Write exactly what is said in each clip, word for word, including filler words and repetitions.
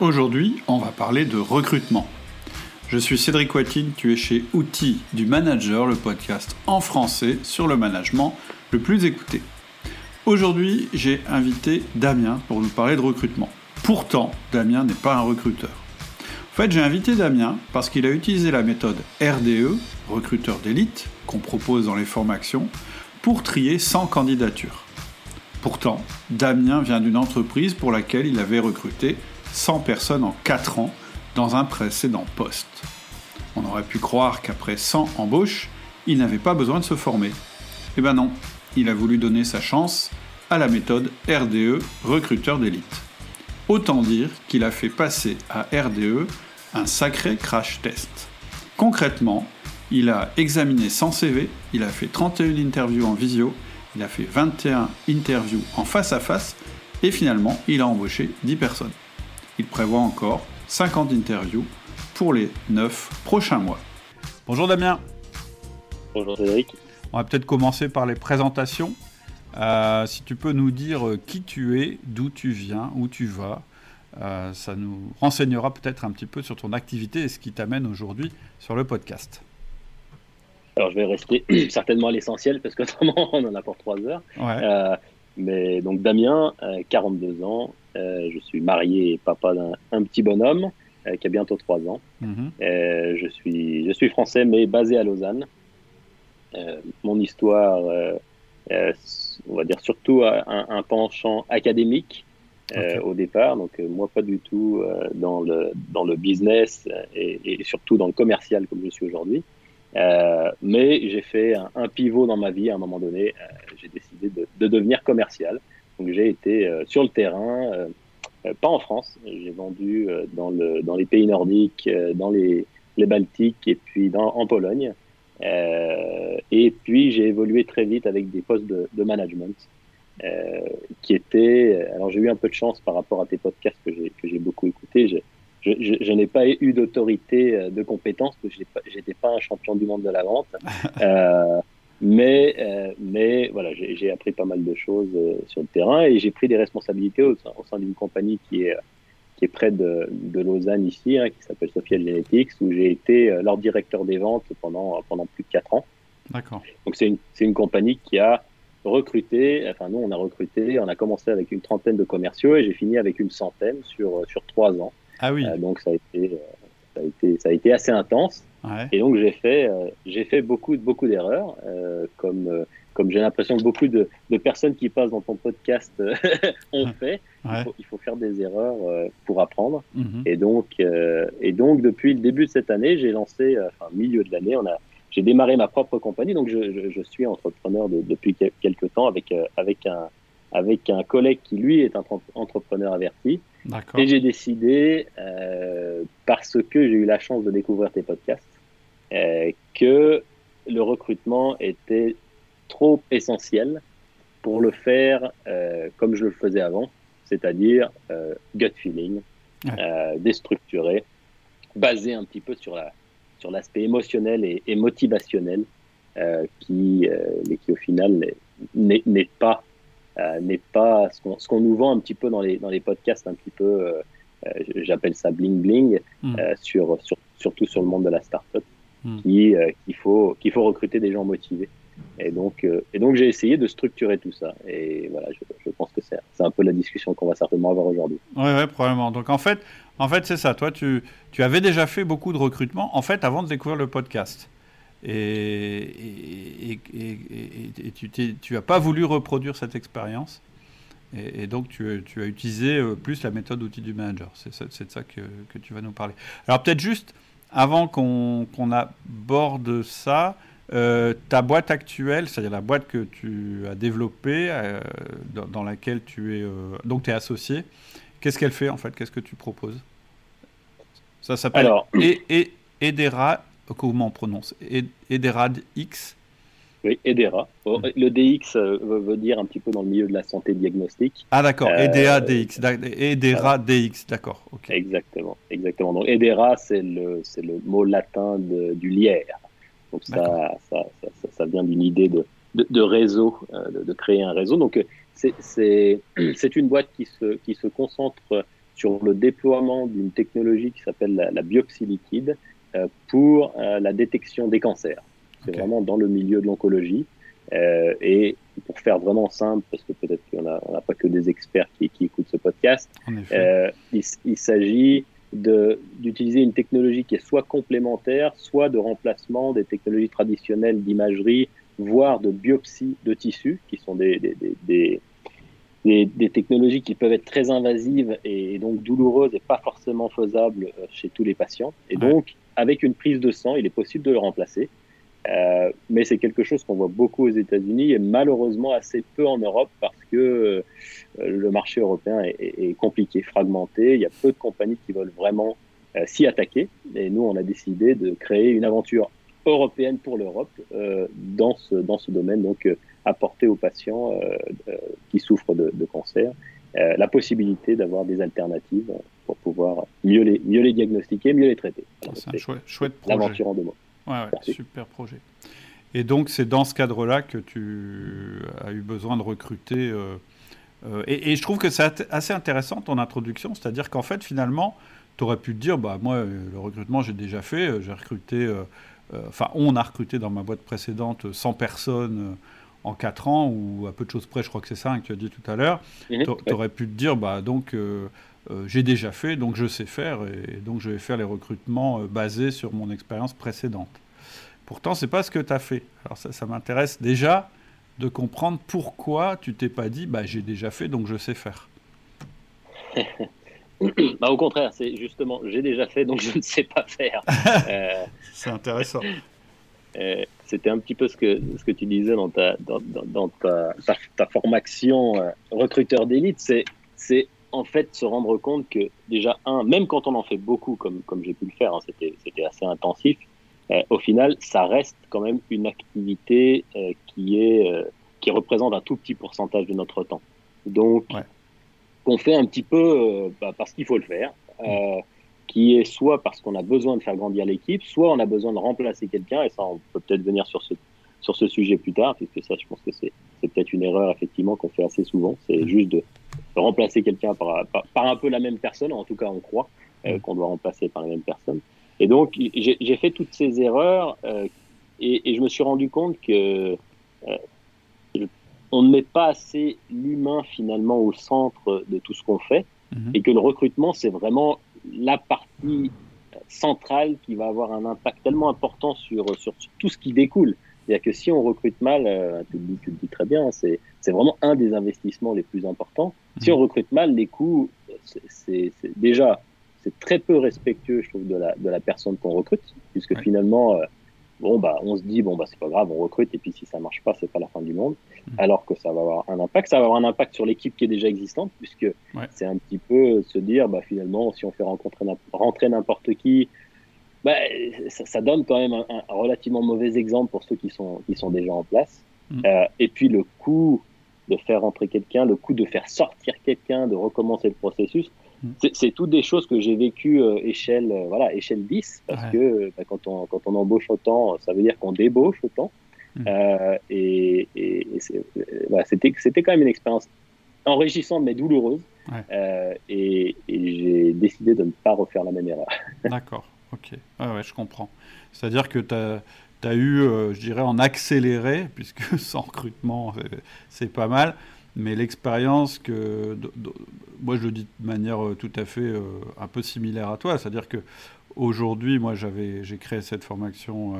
Aujourd'hui, on va parler de recrutement. Je suis Cédric Watine, tu es chez Outils du Manager, le podcast en français sur le management le plus écouté. Aujourd'hui, j'ai invité Damien pour nous parler de recrutement. Pourtant, Damien n'est pas un recruteur. En fait, j'ai invité Damien parce qu'il a utilisé la méthode R D E, Recruteur d'élite, qu'on propose dans les formations, pour trier cent candidatures. Pourtant, Damien vient d'une entreprise pour laquelle il avait recruté cent personnes en quatre ans dans un précédent poste. On aurait pu croire qu'après cent embauches, il n'avait pas besoin de se former. Eh ben non, il a voulu donner sa chance à la méthode R D E, Recruteur d'élite. Autant dire qu'il a fait passer à R D E un sacré crash test. Concrètement, il a examiné cent C V, il a fait trente et une interviews en visio, il a fait vingt et un interviews en face-à-face et finalement, il a embauché dix personnes. Il prévoit encore cinquante interviews pour les neuf prochains mois. Bonjour Damien. Bonjour Cédric. On va peut-être commencer par les présentations. Euh, si tu peux nous dire qui tu es, d'où tu viens, où tu vas, euh, ça nous renseignera peut-être un petit peu sur ton activité et ce qui t'amène aujourd'hui sur le podcast. Alors, je vais rester certainement à l'essentiel parce qu'autrement, on en a pour trois heures. Ouais. Euh, mais donc, Damien, euh, quarante-deux ans, euh, je suis marié et papa d'un un petit bonhomme euh, qui a bientôt trois ans. Mm-hmm. Euh, je suis, je suis français, mais basé à Lausanne. Euh, mon histoire, euh, euh, on va dire surtout un, un penchant académique euh, okay. au départ. Donc, euh, moi, pas du tout euh, dans le, dans le business et, et surtout dans le commercial comme je suis aujourd'hui. Euh, mais j'ai fait un, un pivot dans ma vie à un moment donné, euh, j'ai décidé de, de devenir commercial, donc j'ai été euh, sur le terrain, euh, euh, pas en France, j'ai vendu euh, dans, le, dans les pays nordiques, euh, dans les, les Baltiques et puis dans, en Pologne, euh, et puis j'ai évolué très vite avec des postes de, de management euh, qui étaient, alors j'ai eu un peu de chance par rapport à tes podcasts que j'ai, que j'ai beaucoup écoutés, j'ai Je, je, je n'ai pas eu d'autorité de compétence, parce que je n'étais pas, pas un champion du monde de la vente. euh, mais, euh, mais voilà, j'ai, j'ai appris pas mal de choses euh, sur le terrain et j'ai pris des responsabilités au, au sein d'une compagnie qui est, qui est près de, de Lausanne ici, hein, qui s'appelle Sophia Genetics, où j'ai été euh, leur directeur des ventes pendant, pendant plus de quatre ans. D'accord. Donc c'est une, c'est une compagnie qui a recruté, enfin nous on a recruté, on a commencé avec une trentaine de commerciaux et j'ai fini avec une centaine sur, sur trois ans. Ah oui. Euh, donc ça a été, euh, ça a été, ça a été assez intense. Ouais. Et donc j'ai fait, euh, j'ai fait beaucoup, beaucoup d'erreurs, euh, comme, euh, comme j'ai l'impression que beaucoup de, de personnes qui passent dans ton podcast ont fait. Ouais. Il faut, il faut faire des erreurs euh, pour apprendre. Mm-hmm. Et donc, euh, et donc depuis le début de cette année, j'ai lancé, euh, enfin milieu de l'année, on a, j'ai démarré ma propre compagnie. Donc je, je, je suis entrepreneur de, depuis quel, quelques temps avec, euh, avec un, avec un collègue qui lui est un entrepreneur averti. D'accord. Et j'ai décidé, euh, parce que j'ai eu la chance de découvrir tes podcasts, euh, que le recrutement était trop essentiel pour le faire euh, comme je le faisais avant, c'est-à-dire euh, gut feeling, ouais. euh, déstructuré, basé un petit peu sur, la, sur l'aspect émotionnel et, et motivationnel, euh, qui, euh, mais qui au final n'est, n'est pas Euh, n'est pas ce qu'on, ce qu'on nous vend un petit peu dans les, dans les podcasts un petit peu, euh, euh, j'appelle ça bling bling, mm. euh, sur, sur, surtout sur le monde de la start-up, mm. qui, euh, qu'il faut, qu'il faut recruter des gens motivés. Et donc, euh, et donc j'ai essayé de structurer tout ça. Et voilà, je, je pense que c'est, c'est un peu la discussion qu'on va certainement avoir aujourd'hui. Oui, ouais, probablement. Donc en fait, en fait c'est ça. Toi, tu, tu avais déjà fait beaucoup de recrutement en fait, avant de découvrir le podcast. Et, et, et, et, et tu, tu n'as pas voulu reproduire cette expérience et, et donc tu, tu as utilisé plus la méthode outil du manager. C'est, ça, c'est de ça que, que tu vas nous parler. Alors peut-être juste avant qu'on, qu'on aborde ça, euh, ta boîte actuelle, c'est-à-dire la boîte que tu as développée, euh, dans, dans laquelle tu es, euh, donc tu es associé, qu'est-ce qu'elle fait en fait ? Qu'est-ce que tu proposes ? Ça s'appelle Alors... et, et, Edera. Comment on prononce ? Edera D X ? Oui, Edera. Bon, le D X veut dire un petit peu dans le milieu de la santé diagnostique. Ah d'accord, Edera D X. Edera D X, d'accord. Okay. Exactement, exactement. Donc Edera, c'est le, c'est le mot latin de, du lierre. Donc ça, ça, ça, ça vient d'une idée de, de, de réseau, de, de créer un réseau. Donc c'est, c'est, c'est une boîte qui se, qui se concentre sur le déploiement d'une technologie qui s'appelle la, la biopsie liquide euh, pour euh, la détection des cancers. C'est okay. vraiment dans le milieu de l'oncologie. Euh, et pour faire vraiment simple, parce que peut-être qu'on n'a pas que des experts qui, qui écoutent ce podcast, euh, il, il s'agit d'utiliser une technologie qui est soit complémentaire, soit de remplacement des technologies traditionnelles d'imagerie, voire de biopsie de tissus, qui sont des, des, des, des, des, des technologies qui peuvent être très invasives et donc douloureuses et pas forcément faisables chez tous les patients. Et ouais. donc, avec une prise de sang, il est possible de le remplacer. Euh, mais c'est quelque chose qu'on voit beaucoup aux États-Unis et malheureusement assez peu en Europe parce que euh, le marché européen est, est, est compliqué, fragmenté. Il y a peu de compagnies qui veulent vraiment euh, s'y attaquer. Et nous, on a décidé de créer une aventure européenne pour l'Europe euh, dans ce dans ce domaine, donc euh, apporter aux patients euh, euh, qui souffrent de, de cancer euh, la possibilité d'avoir des alternatives pour pouvoir mieux les mieux les diagnostiquer, mieux les traiter. Alors, c'est, c'est un chouette, chouette projet. L'aventure en deux mots. Ouais, ouais, super projet. Et donc, c'est dans ce cadre-là que tu as eu besoin de recruter. Euh, euh, et, et je trouve que c'est assez intéressant, ton introduction. C'est-à-dire qu'en fait, finalement, tu aurais pu te dire, bah, moi, le recrutement, j'ai déjà fait. J'ai recruté, euh, euh, enfin, on a recruté dans ma boîte précédente cent personnes en quatre ans, ou à peu de choses près, je crois que c'est ça que tu as dit tout à l'heure. Mmh, tu aurais ouais. pu te dire, bah, donc... Euh, Euh, j'ai déjà fait, donc je sais faire, et, et donc je vais faire les recrutements euh, basés sur mon expérience précédente. Pourtant, ce n'est pas ce que tu as fait. Alors ça, ça m'intéresse déjà de comprendre pourquoi tu ne t'es pas dit bah, « j'ai déjà fait, donc je sais faire ». Bah, au contraire, c'est justement « j'ai déjà fait, donc je ne sais pas faire euh... ». C'est intéressant. Euh, c'était un petit peu ce que, ce que tu disais dans ta, dans, dans, dans ta, ta, ta formation euh, recruteur d'élite, c'est... c'est... en fait, se rendre compte que déjà, un, même quand on en fait beaucoup, comme, comme j'ai pu le faire, hein, c'était, c'était assez intensif, euh, au final, ça reste quand même une activité euh, qui, est, euh, qui représente un tout petit pourcentage de notre temps. Donc, ouais. qu'on fait un petit peu euh, bah, parce qu'il faut le faire, euh, qui est soit parce qu'on a besoin de faire grandir l'équipe, soit on a besoin de remplacer quelqu'un, et ça, on peut peut-être venir sur ce, sur ce sujet plus tard, puisque ça, je pense que c'est, c'est peut-être une erreur, effectivement, qu'on fait assez souvent, c'est juste de... remplacer quelqu'un par, par, par un peu la même personne, en tout cas on croit euh, qu'on doit remplacer par la même personne. Et donc j'ai, j'ai fait toutes ces erreurs euh, et, et je me suis rendu compte que euh, on ne met pas assez l'humain finalement au centre de tout ce qu'on fait mmh. et que le recrutement c'est vraiment la partie centrale qui va avoir un impact tellement important sur, sur, sur tout ce qui découle. C'est-à-dire que si on recrute mal, euh, tu, le dis, tu le dis très bien, c'est, c'est vraiment un des investissements les plus importants. Mmh. Si on recrute mal, les coûts, c'est, c'est, c'est déjà, c'est très peu respectueux, je trouve, de la, de la personne qu'on recrute, puisque ouais. finalement, euh, bon, bah, on se dit, bon, bah, c'est pas grave, on recrute, et puis si ça marche pas, c'est pas la fin du monde, mmh. alors que ça va avoir un impact. Ça va avoir un impact sur l'équipe qui est déjà existante, puisque ouais. c'est un petit peu se dire, bah, finalement, si on fait rencontrer, rentrer n'importe qui, bah, ça, ça donne quand même un, un relativement mauvais exemple pour ceux qui sont, qui sont déjà en place. Mmh. Euh, et puis le coût de faire rentrer quelqu'un, le coût de faire sortir quelqu'un, de recommencer le processus, mmh. c'est, c'est toutes des choses que j'ai vécues euh, échelle, euh, voilà, échelle dix, parce ouais. que bah, quand, on, quand on embauche autant, ça veut dire qu'on débauche autant. Mmh. Euh, et et, et c'est, euh, bah, c'était, c'était quand même une expérience enrichissante mais douloureuse. Ouais. Euh, et, et j'ai décidé de ne pas refaire la même erreur. D'accord. Ok, ah ouais, je comprends. C'est-à-dire que tu as eu, euh, je dirais, en accéléré, puisque sans recrutement, c'est, c'est pas mal, mais l'expérience que... De, de, moi, je le dis de manière tout à fait euh, un peu similaire à toi, c'est-à-dire qu'aujourd'hui, moi, j'avais, j'ai créé cette formation euh,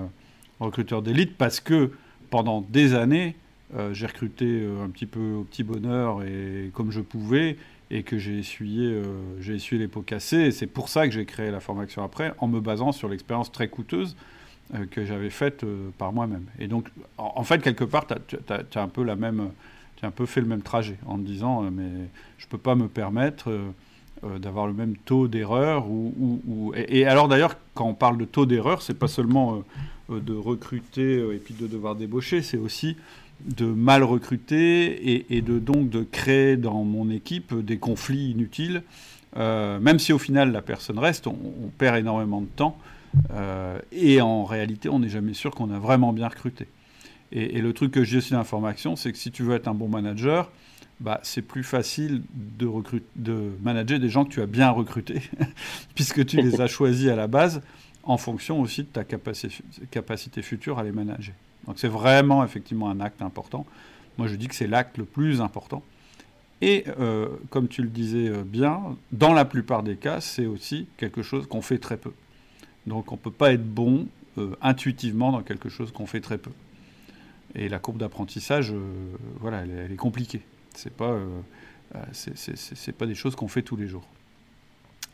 recruteur d'élite parce que pendant des années, euh, j'ai recruté euh, un petit peu au petit bonheur et comme je pouvais... et que j'ai essuyé, euh, j'ai essuyé les pots cassés. Et c'est pour ça que j'ai créé la formation après, en me basant sur l'expérience très coûteuse euh, que j'avais faite euh, par moi-même. Et donc, en, en fait, quelque part, tu as un peu la même, tu as un peu fait le même trajet, en te disant, euh, mais je ne peux pas me permettre euh, euh, d'avoir le même taux d'erreur. Ou, ou, ou... Et, et alors, d'ailleurs, quand on parle de taux d'erreur, ce n'est pas seulement euh, de recruter euh, et puis de devoir débaucher, c'est aussi... de mal recruter et, et de, donc de créer dans mon équipe des conflits inutiles. Euh, même si au final la personne reste, on, on perd énormément de temps euh, et en réalité on n'est jamais sûr qu'on a vraiment bien recruté. Et, et le truc que je dis aussi dans la formation, c'est que si tu veux être un bon manager, bah, c'est plus facile de, recrut... de manager des gens que tu as bien recrutés, puisque tu les as choisis à la base en fonction aussi de ta capaci... capacité future à les manager. Donc c'est vraiment effectivement un acte important. Moi je dis que c'est l'acte le plus important. Et euh, comme tu le disais bien, dans la plupart des cas, c'est aussi quelque chose qu'on fait très peu. Donc on ne peut pas être bon euh, intuitivement dans quelque chose qu'on fait très peu. Et la courbe d'apprentissage, euh, voilà, elle, elle est compliquée. C'est pas, euh, c'est, c'est, c'est pas des choses qu'on fait tous les jours.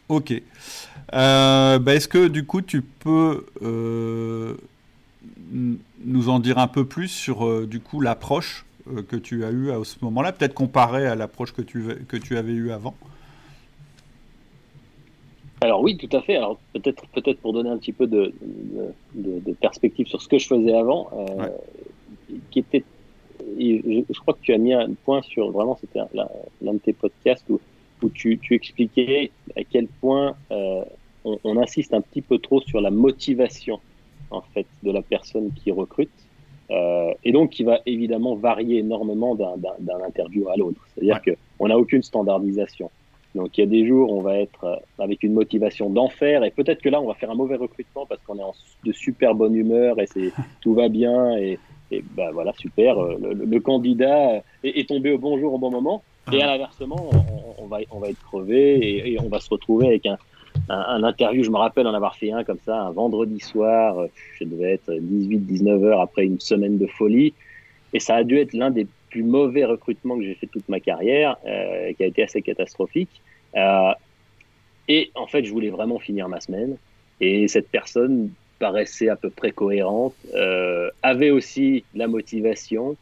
Ok. Euh, bah est-ce que du coup tu peux euh, nous en dire un peu plus sur euh, du coup l'approche euh, que tu as eue à ce moment-là, peut-être comparée à l'approche que tu que tu avais eue avant ? Alors oui, tout à fait. Alors peut-être, peut-être pour donner un petit peu de, de, de, de perspective sur ce que je faisais avant, euh, ouais. qui était, je, je crois que tu as mis un point sur vraiment, c'était l'un, l'un de tes podcasts où, où tu, tu expliquais à quel point euh, on, on insiste un petit peu trop sur la motivation en fait de la personne qui recrute, euh, et donc qui va évidemment varier énormément d'un, d'un, d'un interview à l'autre. C'est-à-dire ouais. que on n'a aucune standardisation. Donc il y a des jours, on va être avec une motivation d'enfer et peut-être que là, on va faire un mauvais recrutement parce qu'on est en, de super bonne humeur et c'est, tout va bien et, et bah voilà, super, le, le, le candidat est, est tombé au bon jour au bon moment. Et à l'inversement, on, on, va, on va être crevé et, et on va se retrouver avec un, un, un interview. Je me rappelle en avoir fait un comme ça, un vendredi soir, je devais être dix-huit dix-neuf heures après une semaine de folie et ça a dû être l'un des plus mauvais recrutement que j'ai fait toute ma carrière, euh, qui a été assez catastrophique. Euh, et en fait, je voulais vraiment finir ma semaine. Et cette personne paraissait à peu près cohérente, euh, avait aussi la motivation.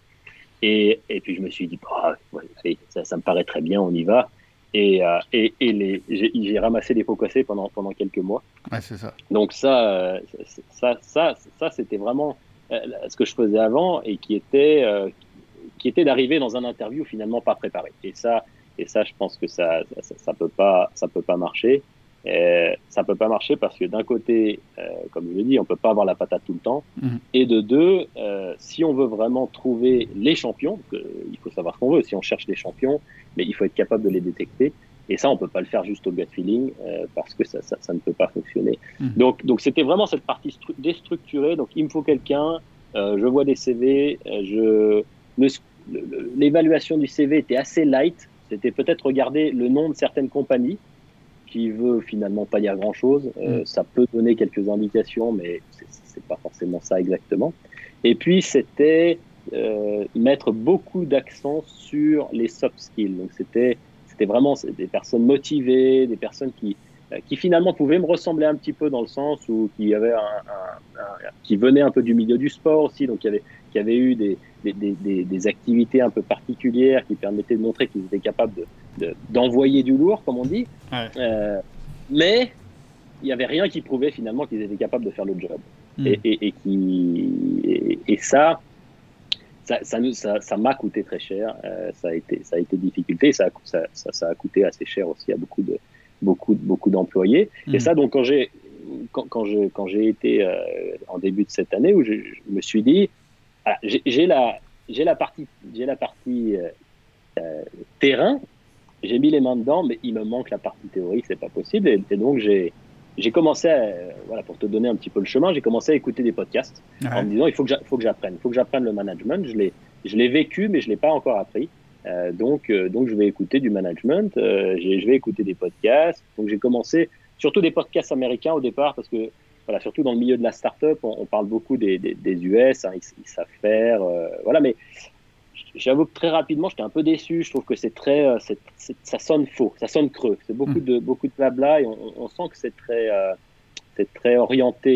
Et, et puis, je me suis dit, bah, ouais, allez, ça, ça me paraît très bien, on y va. Et, euh, et, et les, j'ai, j'ai ramassé des pots cassés pendant, pendant quelques mois. Ouais, c'est ça. Donc ça, ça, ça, ça, c'était vraiment ce que je faisais avant et qui était... Euh, qui était d'arriver dans un interview finalement pas préparé. Et ça, et ça je pense que ça ça, ça peut pas ça peut pas marcher. Et ça peut pas marcher parce que d'un côté, euh, comme je le dis, on peut pas avoir la patate tout le temps. Mmh. Et de deux, euh, si on veut vraiment trouver les champions, parce que, euh, il faut savoir ce qu'on veut. Si on cherche des champions, mais il faut être capable de les détecter. Et ça, on peut pas le faire juste au gut feeling euh, parce que ça, ça ça ne peut pas fonctionner. Mmh. Donc donc c'était vraiment cette partie stru- déstructurée. Donc il me faut quelqu'un. Euh, je vois des C V. Euh, je Le, le, l'évaluation du C V était assez light. C'était peut-être regarder le nom de certaines compagnies qui veut finalement pas dire grand-chose. Euh, mmh. Ça peut donner quelques indications, mais c'est, c'est pas forcément ça exactement. Et puis, c'était euh, mettre beaucoup d'accent sur les soft skills. Donc, c'était, c'était vraiment des personnes motivées, des personnes qui, euh, qui finalement pouvaient me ressembler un petit peu dans le sens où qui, avaient un, un, un, qui venaient un peu du milieu du sport aussi, donc qui avaient, qui avaient eu des Des, des, des activités un peu particulières qui permettaient de montrer qu'ils étaient capables de, de, d'envoyer du lourd, comme on dit. Ouais. Euh, mais il n'y avait rien qui prouvait finalement qu'ils étaient capables de faire le job. Mmh. Et, et, et, qui, et, et ça, ça, ça, nous, ça, ça m'a coûté très cher. Euh, ça a été, ça a été difficulté. Ça, ça, ça, ça a coûté assez cher aussi à beaucoup de, beaucoup, beaucoup d'employés. Mmh. Et ça, donc, quand j'ai, quand, quand je, quand j'ai été euh, en début de cette année où je, je me suis dit Alors, j'ai, j'ai la j'ai la partie j'ai la partie euh, euh, terrain, j'ai mis les mains dedans, mais il me manque la partie théorique, c'est pas possible. Et, et donc j'ai j'ai commencé à, euh, voilà, pour te donner un petit peu le chemin, j'ai commencé à écouter des podcasts ouais. en me disant il faut que j'a, faut que j'apprenne, il faut que j'apprenne le management. Je l'ai je l'ai vécu, mais je l'ai pas encore appris. Euh, donc euh, donc je vais écouter du management, euh, j'ai, je vais écouter des podcasts. Donc j'ai commencé surtout des podcasts américains au départ parce que Voilà, surtout dans le milieu de la start-up, on, on parle beaucoup des, des, des U S, hein, ils, ils savent faire, euh, voilà. Mais j'avoue que très rapidement, j'étais un peu déçu. Je trouve que c'est très, euh, c'est, c'est, ça sonne faux, ça sonne creux. C'est beaucoup de beaucoup de blabla et on, on sent que c'est très, euh, c'est très orienté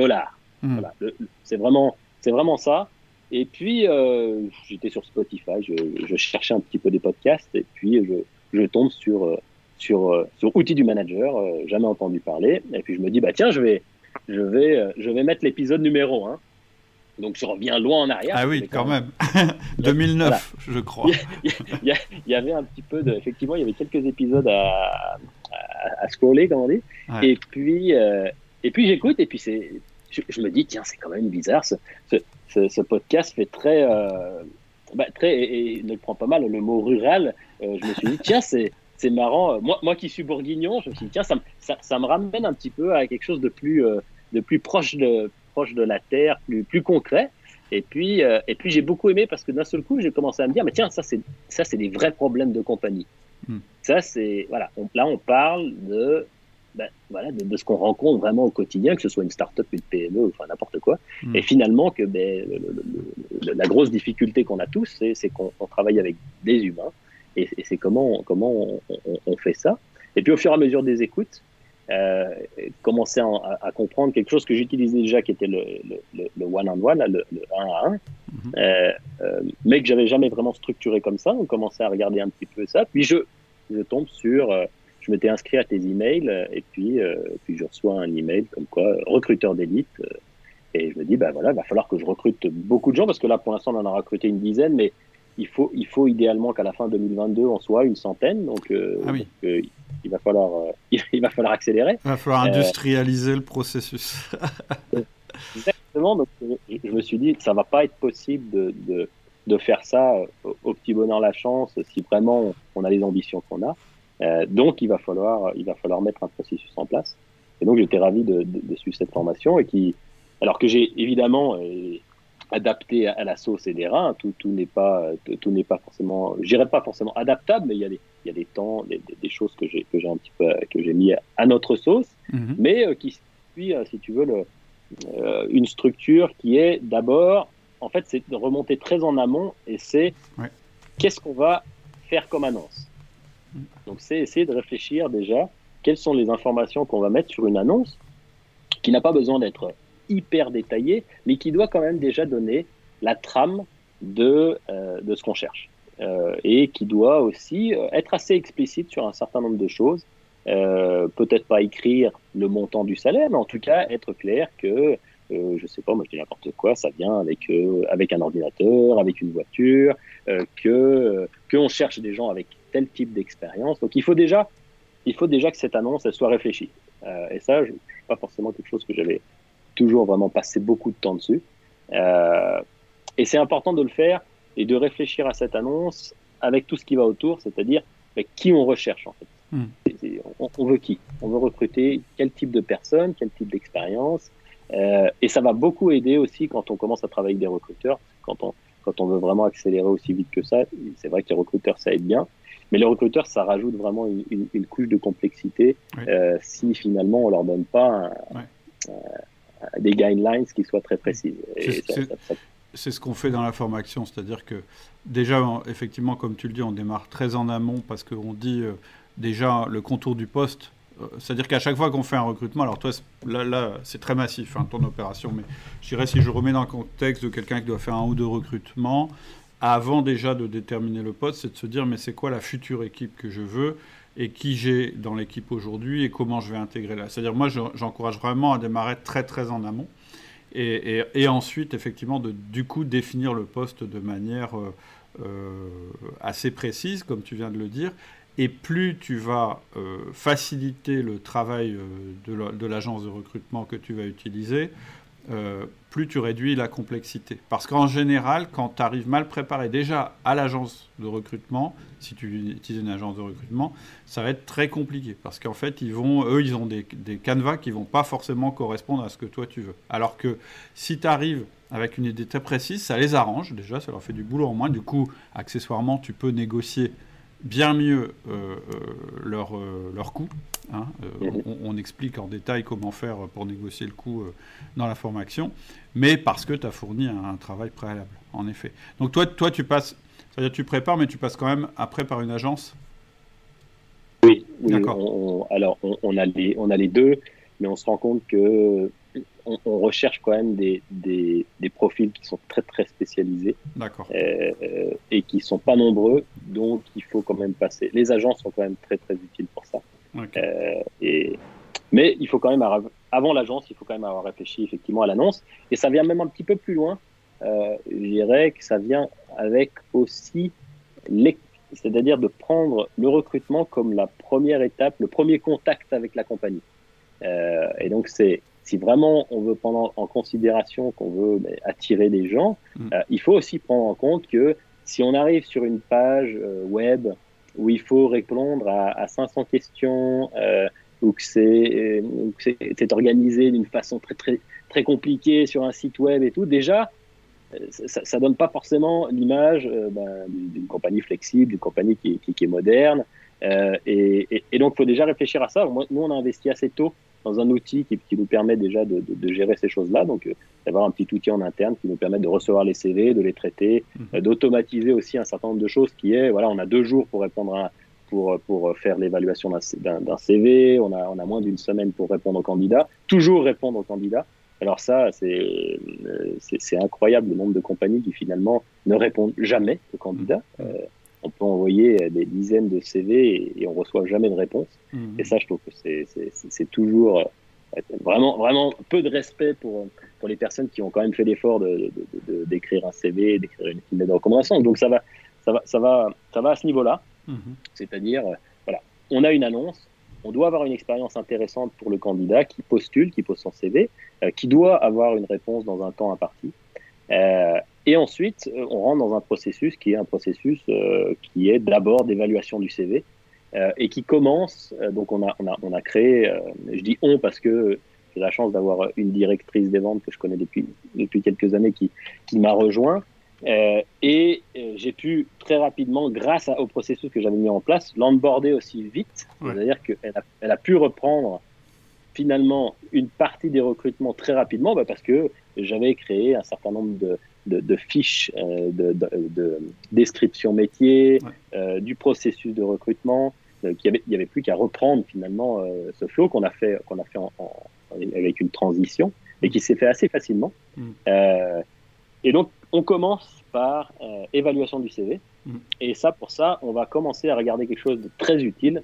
dollar. Mm. Voilà, le, le, c'est vraiment, c'est vraiment ça. Et puis euh, j'étais sur Spotify, je, je cherchais un petit peu des podcasts et puis je, je tombe sur sur sur Outils du Manager, euh, jamais entendu parler. Et puis je me dis bah tiens, je vais Je vais, je vais mettre l'épisode numéro un. Donc, je reviens loin en arrière. Ah oui, quand même. deux mille neuf, voilà. Je crois. Il y, a, il y avait un petit peu de... Effectivement, il y avait quelques épisodes à, à, à scroller, comme on dit. Ouais. Et puis, euh, et puis j'écoute. Et puis, c'est, je, je me dis, tiens, c'est quand même bizarre. Ce, ce, ce, ce podcast fait très... Euh, bah, très, et, et ne le prends pas mal, le mot rural, euh, je me suis dit, tiens, c'est c'est marrant. Moi, moi qui suis bourguignon, je me suis dit, tiens, ça, ça, ça me ramène un petit peu à quelque chose de plus, euh, de plus proche, de, proche de la terre, plus, plus concret. Et puis, euh, et puis j'ai beaucoup aimé parce que d'un seul coup, j'ai commencé à me dire, mais tiens, ça, c'est, ça, c'est des vrais problèmes de compagnie. Mmh. Ça, c'est, voilà, on, là, on parle de, ben, voilà, de, de ce qu'on rencontre vraiment au quotidien, que ce soit une start-up, une P M E, enfin n'importe quoi. Mmh. Et finalement, que, ben, le, le, le, la grosse difficulté qu'on a tous, c'est, c'est qu'on on travaille avec des humains. Et, et c'est comment, comment on, on, on fait ça. Et puis, au fur et à mesure des écoutes, Euh, commencer à, à, à comprendre quelque chose que j'utilisais déjà, qui était le, le, le one-on-one, le, le un à un, mm-hmm. euh, euh, mais que j'avais jamais vraiment structuré comme ça. On commençait à regarder un petit peu ça. Puis je, je tombe sur, euh, je m'étais inscrit à tes emails, et puis, euh, puis je reçois un email comme quoi, euh, recruteur d'élite, euh, et je me dis, bah voilà, va falloir que je recrute beaucoup de gens, parce que là, pour l'instant, on en a recruté une dizaine, mais il faut, il faut idéalement qu'à la fin deux mille vingt-deux, on soit une centaine, donc, euh, ah oui. donc euh, Il va falloir, euh, il va falloir accélérer. Il va falloir industrialiser euh, le processus. Exactement. Donc, je, je me suis dit, ça va pas être possible de, de, de faire ça au, au petit bonheur la chance si vraiment on a les ambitions qu'on a. Euh, donc, il va falloir, il va falloir mettre un processus en place. Et donc, j'étais ravi de, de, de suivre cette formation et qui, alors que j'ai évidemment euh, adapté à, à la sauce Edera, hein, tout, tout n'est pas, tout, tout n'est pas forcément, je dirais pas forcément adaptable, mais il y a des Il y a des temps, des, des choses que j'ai, que j'ai un petit peu, que j'ai mis à notre sauce, mmh. mais euh, qui suit, si tu veux, le, euh, une structure qui est d'abord, en fait, c'est de remonter très en amont et c'est ouais. qu'est-ce qu'on va faire comme annonce. Mmh. Donc, c'est essayer de réfléchir déjà quelles sont les informations qu'on va mettre sur une annonce qui n'a pas besoin d'être hyper détaillée, mais qui doit quand même déjà donner la trame de, euh, de ce qu'on cherche. Euh, et qui doit aussi euh, être assez explicite sur un certain nombre de choses, euh, peut-être pas écrire le montant du salaire, mais en tout cas être clair que, euh, je sais pas, moi je dis n'importe quoi, ça vient avec, euh, avec un ordinateur, avec une voiture, euh, que, euh, que on cherche des gens avec tel type d'expérience. Donc il faut déjà, il faut déjà que cette annonce elle soit réfléchie. Euh, et ça, je, c'est pas forcément quelque chose que j'avais toujours vraiment passé beaucoup de temps dessus. Euh, et c'est important de le faire. Et de réfléchir à cette annonce avec tout ce qui va autour, c'est-à-dire avec qui on recherche en fait. Mmh. C'est, c'est, on, on veut qui ? On veut recruter quel type de personnes, quel type d'expérience. Euh, et ça va beaucoup aider aussi quand on commence à travailler avec des recruteurs. Quand on, quand on veut vraiment accélérer aussi vite que ça, c'est vrai que les recruteurs, ça aide bien. Mais les recruteurs, ça rajoute vraiment une, une, une couche de complexité oui. euh, si finalement on leur donne pas un, oui. euh, des guidelines qui soient très précises. Et c'est, ça, c'est... Ça, ça, C'est ce qu'on fait dans la formation, c'est-à-dire que déjà, on, effectivement, comme tu le dis, on démarre très en amont parce qu'on dit euh, déjà le contour du poste. Euh, c'est-à-dire qu'à chaque fois qu'on fait un recrutement, alors toi, là, là c'est très massif, hein, ton opération, mais je dirais si je remets dans le contexte de quelqu'un qui doit faire un ou deux recrutements, avant déjà de déterminer le poste, c'est de se dire mais c'est quoi la future équipe que je veux et qui j'ai dans l'équipe aujourd'hui et comment je vais intégrer là. C'est-à-dire moi, je, j'encourage vraiment à démarrer très, très en amont. Et, et, et ensuite, effectivement, de, du coup, définir le poste de manière euh, euh, assez précise, comme tu viens de le dire. Et plus tu vas euh, faciliter le travail euh, de, la, de l'agence de recrutement que tu vas utiliser, euh, plus tu réduis la complexité. Parce qu'en général, quand tu arrives mal préparé déjà à l'agence de recrutement, si tu utilises une agence de recrutement, ça va être très compliqué. Parce qu'en fait, ils vont, eux, ils ont des, des canevas qui ne vont pas forcément correspondre à ce que toi, tu veux. Alors que si tu arrives avec une idée très précise, ça les arrange. Déjà, ça leur fait du boulot en moins. Du coup, accessoirement, tu peux négocier bien mieux euh, euh, leur, euh, leur coût. Hein, euh, on, on explique en détail comment faire pour négocier le coût euh, dans la formation, mais parce que tu as fourni un, un travail préalable, en effet. Donc toi, toi tu passes, c'est-à-dire tu prépares, mais tu passes quand même après par une agence ? Oui, oui d'accord. On, on, alors on, on, a les, on a les deux, mais on se rend compte que on, on recherche quand même des, des, des profils qui sont très très spécialisés d'accord. Euh, et qui ne sont pas nombreux, donc il faut quand même passer. Les agences sont quand même très très utiles pour ça. Okay. Euh, et... Mais il faut quand même, avoir... avant l'agence, il faut quand même avoir réfléchi effectivement à l'annonce. Et ça vient même un petit peu plus loin. Euh, je dirais que ça vient avec aussi, les... c'est-à-dire de prendre le recrutement comme la première étape, le premier contact avec la compagnie. Euh, et donc, c'est... si vraiment on veut prendre en considération qu'on veut bah, attirer des gens, mmh. euh, il faut aussi prendre en compte que Si on arrive sur une page euh, web où il faut répondre à, à cinq cents questions, euh, ou que c'est, ou que c'est, c'est organisé d'une façon très, très, très compliquée sur un site web et tout, déjà, ça ne donne pas forcément l'image euh, ben, d'une compagnie flexible, d'une compagnie qui, qui, qui est moderne. Euh, et, et, et donc, il faut déjà réfléchir à ça. Nous, on a investi assez tôt dans un outil qui, qui nous permet déjà de, de, de gérer ces choses-là, donc euh, d'avoir un petit outil en interne qui nous permet de recevoir les C V, de les traiter, mmh. euh, d'automatiser aussi un certain nombre de choses qui est, voilà, on a deux jours pour répondre à, pour, pour faire l'évaluation d'un, d'un, d'un C V, on a, on a moins d'une semaine pour répondre aux candidats, toujours répondre aux candidats. Alors ça, c'est, euh, c'est, c'est incroyable le nombre de compagnies qui finalement ne répondent jamais aux candidats. Mmh. Euh, on peut envoyer des dizaines de C V et, et on ne reçoit jamais de réponse. Mmh. Et ça, je trouve que c'est, c'est, c'est, c'est toujours euh, vraiment, vraiment peu de respect pour, pour les personnes qui ont quand même fait l'effort de, de, de, de, d'écrire un C V, d'écrire une lettre de recommandation. Donc ça va, ça va, ça va, ça va à ce niveau-là. Mmh. C'est-à-dire, euh, voilà, on a une annonce. On doit avoir une expérience intéressante pour le candidat qui postule, qui pose son C V, euh, qui doit avoir une réponse dans un temps imparti. Euh, et ensuite, on rentre dans un processus qui est un processus euh, qui est d'abord d'évaluation du C V euh, et qui commence. Euh, donc, on a, on a, on a créé, euh, je dis on parce que j'ai la chance d'avoir une directrice des ventes que je connais depuis, depuis quelques années qui, qui m'a rejoint. Euh, et euh, j'ai pu très rapidement, grâce à, au processus que j'avais mis en place, l'onboarder aussi vite, ouais. C'est-à-dire qu'elle a, elle a pu reprendre finalement une partie des recrutements très rapidement, bah, parce que j'avais créé un certain nombre de, de, de fiches euh, de, de, de description métier, ouais. euh, du processus de recrutement, euh, qu'il n'y avait, il y avait plus qu'à reprendre finalement euh, ce flow qu'on a fait, qu'on a fait en, en, avec une transition et qui s'est fait assez facilement. Mm. Euh, et donc on commence par euh, évaluation du C V. Mmh. Et ça, pour ça, on va commencer à regarder quelque chose de très utile.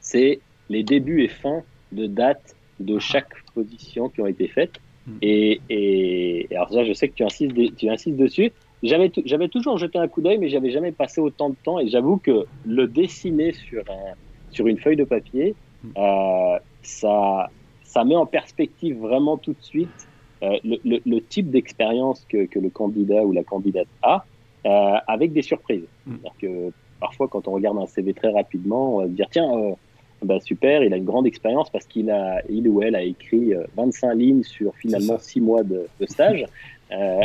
C'est les débuts et fins de date de chaque position qui ont été faites. Mmh. Et, et, et alors ça, je sais que tu insistes, de, tu insistes dessus. J'avais, t- j'avais toujours jeté un coup d'œil, mais je n'avais jamais passé autant de temps. Et j'avoue que le dessiner sur, un, sur une feuille de papier, mmh. euh, ça, ça met en perspective vraiment tout de suite Euh, le, le, le type d'expérience que, que le candidat ou la candidate a, euh, avec des surprises. C'est-à-dire que parfois, quand on regarde un C V très rapidement, on va se dire « Tiens, euh, bah super, il a une grande expérience parce qu'il a, il ou elle a écrit vingt-cinq lignes sur finalement six mois de, de stage. Euh, »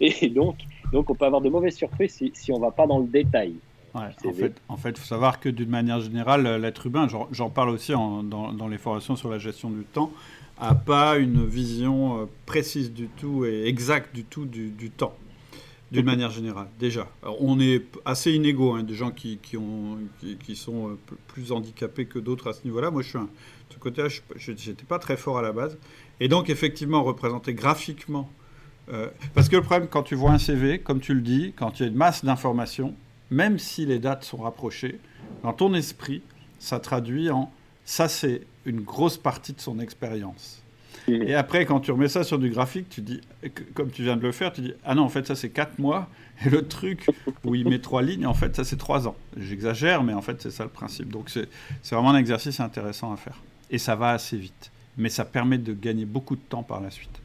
Et donc, donc, on peut avoir de mauvaises surprises si, si on ne va pas dans le détail. Ouais, en fait, en fait, faut savoir que d'une manière générale, l'être humain, j'en, j'en parle aussi en, dans, dans les formations sur la gestion du temps, n'a pas une vision précise du tout et exacte du tout du, du temps, d'une manière générale, déjà. Alors, on est assez inégaux, hein, des gens qui, qui, ont, qui, qui sont plus handicapés que d'autres à ce niveau-là. Moi, je suis un, de ce côté-là, je n'étais pas très fort à la base. Et donc, effectivement, représenter graphiquement... Euh, parce que le problème, quand tu vois un C V, comme tu le dis, quand il y a une masse d'informations, même si les dates sont rapprochées, dans ton esprit, ça traduit en... Ça, c'est une grosse partie de son expérience. Mmh. Et après, quand tu remets ça sur du graphique, tu dis, comme tu viens de le faire, tu dis « Ah non, en fait, ça, c'est quatre mois. » Et le truc où il met trois lignes, en fait, ça, c'est trois ans. J'exagère, mais en fait, c'est ça le principe. Donc, c'est, c'est vraiment un exercice intéressant à faire. Et ça va assez vite. Mais ça permet de gagner beaucoup de temps par la suite.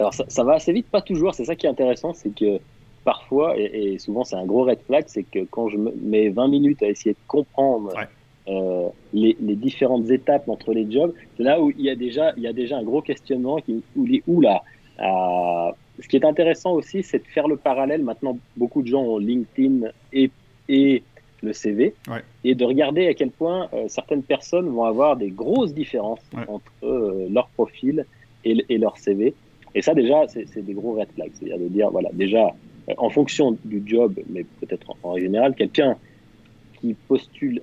Alors, ça, ça va assez vite, pas toujours. C'est ça qui est intéressant, c'est que parfois, et, et souvent, c'est un gros red flag, c'est que quand je mets vingt minutes à essayer de comprendre... Ouais. Euh, les, les différentes étapes entre les jobs, c'est là où il y a déjà, il y a déjà un gros questionnement qui, où les, où là, euh, ce qui est intéressant aussi, c'est de faire le parallèle. Maintenant, beaucoup de gens ont LinkedIn et, et le C V, ouais. Et de regarder à quel point euh, certaines personnes vont avoir des grosses différences, ouais. Entre euh, leur profil et, et leur C V. Et ça, déjà, c'est, c'est des gros red flags. C'est-à-dire de dire, voilà, déjà, euh, en fonction du job, mais peut-être en, en général, quelqu'un qui postule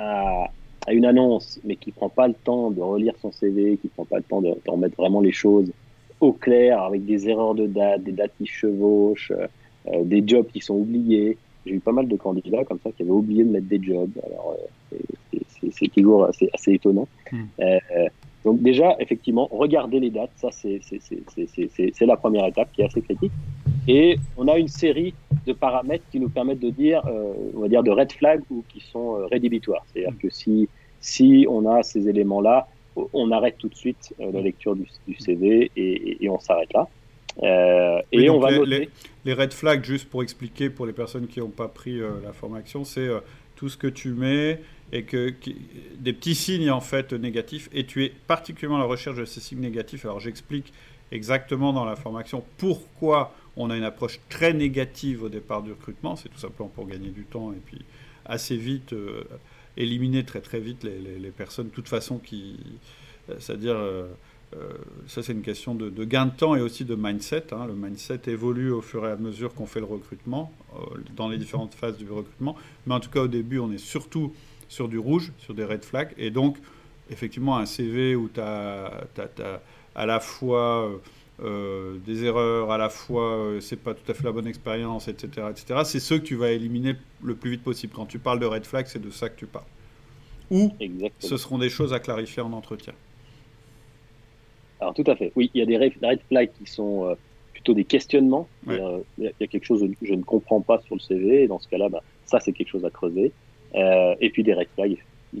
à une annonce, mais qui ne prend pas le temps de relire son C V, qui ne prend pas le temps de, de remettre vraiment les choses au clair, avec des erreurs de date, des dates qui chevauchent, euh, des jobs qui sont oubliés. J'ai eu pas mal de candidats comme ça qui avaient oublié de mettre des jobs. Alors, euh, c'est, c'est, c'est toujours assez, assez étonnant. Mmh. Euh, donc déjà, effectivement, regarder les dates, ça c'est, c'est, c'est, c'est, c'est, c'est, c'est la première étape qui est assez critique. Et on a une série de paramètres qui nous permettent de dire, euh, on va dire, de red flags ou qui sont euh, rédhibitoires. C'est-à-dire que si, si on a ces éléments-là, on arrête tout de suite euh, la lecture du, du C V et, et, et on s'arrête là. Euh, oui, et on va les, noter... Les, les red flags, juste pour expliquer pour les personnes qui n'ont pas pris euh, la formation, c'est euh, tout ce que tu mets et que qui, des petits signes en fait négatifs. Et tu es particulièrement à la recherche de ces signes négatifs. Alors j'explique exactement dans la formation pourquoi on a une approche très négative au départ du recrutement. C'est tout simplement pour gagner du temps et puis assez vite euh, éliminer très très vite les, les, les personnes de toute façon qui, euh, c'est-à-dire euh, Euh, ça c'est une question de, de gain de temps et aussi de mindset, hein. Le mindset évolue au fur et à mesure qu'on fait le recrutement euh, dans les différentes phases du recrutement, mais en tout cas au début on est surtout sur du rouge, sur des red flags, et donc effectivement un C V où tu as à la fois euh, des erreurs, à la fois euh, c'est pas tout à fait la bonne expérience, etc., etc., c'est ceux que tu vas éliminer le plus vite possible. Quand tu parles de red flags, c'est de ça que tu parles, ou ce seront des choses à clarifier en entretien. Alors tout à fait, oui, il y a des red flags qui sont euh, plutôt des questionnements, ouais. il, y a, il y a quelque chose que je ne comprends pas sur le C V, et dans ce cas-là, bah, ça c'est quelque chose à creuser, euh, et puis des red flags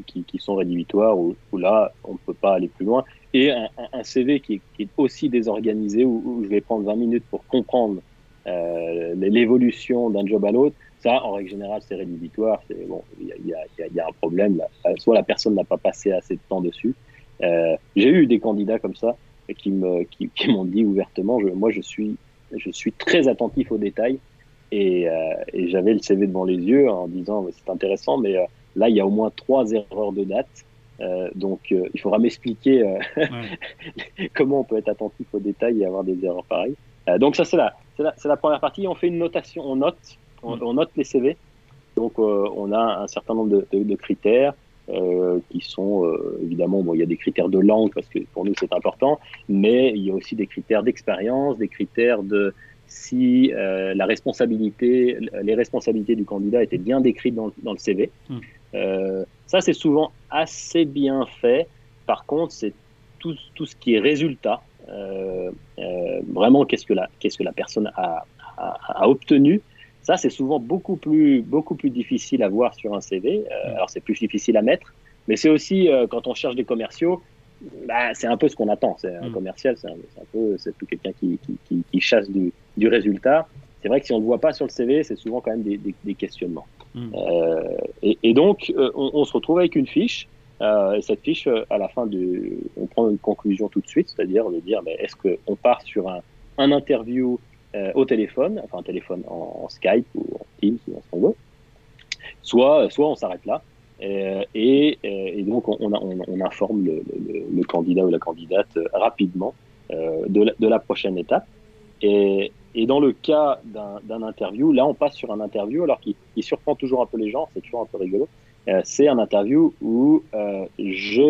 qui, qui sont rédhibitoires, où, où là, on ne peut pas aller plus loin, et un, un C V qui est, qui est aussi désorganisé, où, où je vais prendre vingt minutes pour comprendre euh, l'évolution d'un job à l'autre, ça, en règle générale, c'est rédhibitoire, c'est, bon, il y a, il y a, il y a un problème, là. Soit la personne n'a pas passé assez de temps dessus. Euh, j'ai eu des candidats comme ça, qui me qui, qui m'ont dit ouvertement, je, moi je suis je suis très attentif aux détails, et, euh, et j'avais le C V devant les yeux en disant c'est intéressant, mais euh, là il y a au moins trois erreurs de date, euh, donc euh, il faudra m'expliquer euh, ouais. comment on peut être attentif aux détails et avoir des erreurs pareilles. Euh, donc ça c'est la c'est la c'est la première partie. On fait une notation, on note on, ouais. on note les C V, donc euh, on a un certain nombre de, de, de critères. Euh, qui sont euh, évidemment, bon, il y a des critères de langue parce que pour nous c'est important, mais il y a aussi des critères d'expérience, des critères de si euh, la responsabilité, les responsabilités du candidat étaient bien décrites dans, dans le C V. Mmh. Euh, ça c'est souvent assez bien fait. Par contre, c'est tout, tout ce qui est résultat. Euh, euh, vraiment, qu'est-ce que la, qu'est-ce que la personne a, a, a obtenu? Ça, c'est souvent beaucoup plus, beaucoup plus difficile à voir sur un C V. Euh, alors, c'est plus difficile à mettre, mais c'est aussi, euh, quand on cherche des commerciaux, bah, c'est un peu ce qu'on attend. C'est un commercial, c'est un, c'est un peu c'est tout quelqu'un qui, qui, qui, qui chasse du, du résultat. C'est vrai que si on ne le voit pas sur le C V, c'est souvent quand même des, des, des questionnements. Mm. Euh, et, et donc, euh, on, on se retrouve avec une fiche. Euh, et cette fiche, à la fin, de, on prend une conclusion tout de suite, c'est-à-dire de dire, mais est-ce qu'on part sur un, un interview Euh, au téléphone, enfin un téléphone en, en Skype ou en Teams ou en ce qu'on veut, soit, soit on s'arrête là, euh, et, et donc on, on, a, on, on informe le, le, le candidat ou la candidate rapidement euh, de, la, de la prochaine étape. Et, et dans le cas d'un, d'un interview, là on passe sur un interview, alors qu'il surprend toujours un peu les gens, c'est toujours un peu rigolo, euh, c'est un interview où euh, je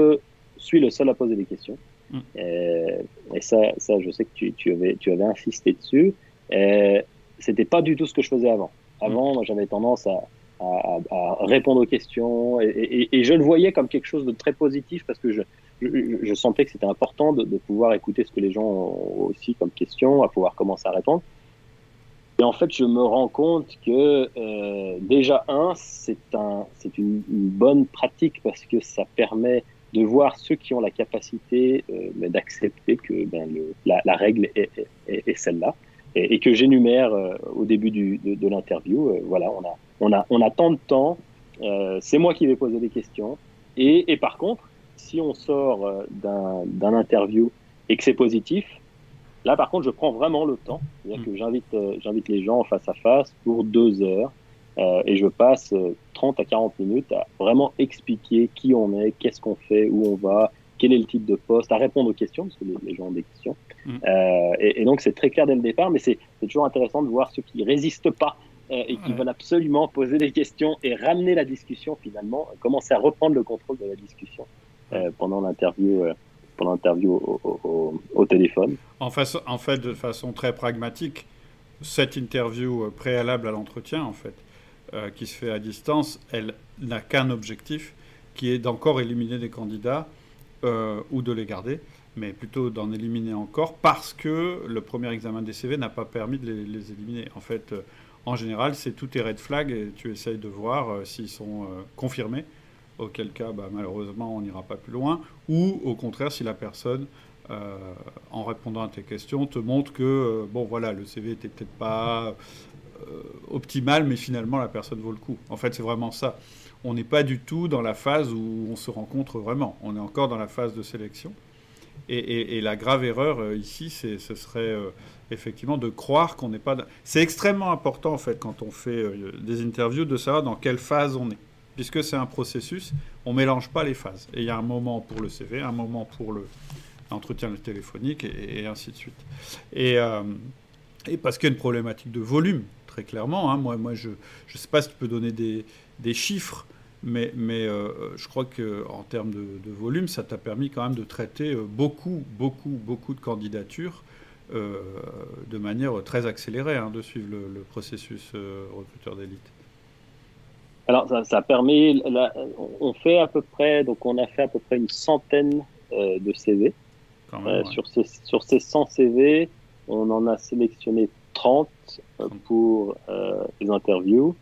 suis le seul à poser des questions. Mmh. Euh, et ça, ça, je sais que tu, tu, avais, tu avais insisté dessus. Euh, c'était pas du tout ce que je faisais avant. Avant, mmh. moi, j'avais tendance à, à, à répondre aux questions, et, et, et je le voyais comme quelque chose de très positif parce que je, je, je sentais que c'était important de, de pouvoir écouter ce que les gens ont aussi comme questions, à pouvoir commencer à répondre. Et en fait, je me rends compte que euh, déjà un, c'est un, c'est une, une bonne pratique parce que ça permet de voir ceux qui ont la capacité euh, d'accepter que ben, le, la, la règle est, est, est celle-là, et, et que j'énumère euh, au début du, de, de l'interview. Euh, voilà, on a, on, a, on a tant de temps, euh, c'est moi qui vais poser des questions. Et, et par contre, si on sort euh, d'un, d'un interview et que c'est positif, là par contre, je prends vraiment le temps. C'est-à-dire que j'invite, euh, j'invite les gens face à face pour deux heures. Euh, et je passe euh, trente à quarante minutes à vraiment expliquer qui on est, qu'est-ce qu'on fait, où on va, quel est le type de poste, à répondre aux questions, parce que les, les gens ont des questions. Mmh. Euh, et, et donc, c'est très clair dès le départ, mais c'est, c'est toujours intéressant de voir ceux qui résistent pas euh, et qui ouais. veulent absolument poser des questions et ramener la discussion finalement, commencer à reprendre le contrôle de la discussion euh, pendant l'interview, euh, pendant l'interview au, au, au, au téléphone. En, façon, en fait, de façon très pragmatique, cette interview préalable à l'entretien, en fait, Euh, qui se fait à distance, elle n'a qu'un objectif, qui est d'encore éliminer des candidats euh, ou de les garder, mais plutôt d'en éliminer encore, parce que le premier examen des C V n'a pas permis de les, les éliminer. En fait, euh, en général, c'est tous tes red flags, et tu essayes de voir euh, s'ils sont euh, confirmés, auquel cas, bah, malheureusement, on n'ira pas plus loin, ou au contraire, si la personne euh, en répondant à tes questions, te montre que euh, bon, voilà, le C V n'était peut-être pas euh, optimal, mais finalement, la personne vaut le coup. En fait, c'est vraiment ça. On n'est pas du tout dans la phase où on se rencontre vraiment. On est encore dans la phase de sélection. Et, et, et la grave erreur euh, ici, c'est, ce serait euh, effectivement de croire qu'on n'est pas... Dans... C'est extrêmement important, en fait, quand on fait euh, des interviews, de savoir dans quelle phase on est. Puisque c'est un processus, on ne mélange pas les phases. Et il y a un moment pour le C V, un moment pour le, l'entretien téléphonique, et, et ainsi de suite. Et, euh, et parce qu'il y a une problématique de volume, très clairement. Hein. Moi, moi, je ne sais pas si tu peux donner des, des chiffres, mais, mais euh, je crois qu'en termes de, de volume, ça t'a permis quand même de traiter beaucoup, beaucoup, beaucoup de candidatures euh, de manière très accélérée, hein, de suivre le, le processus euh, recruteur d'élite. Alors, ça, ça permet, là, on fait à peu près, donc on a fait à peu près une centaine euh, de C V. Quand même, euh, ouais. Sur ces, sur ces cent C V, on en a sélectionné trente euh, pour euh, les interviews.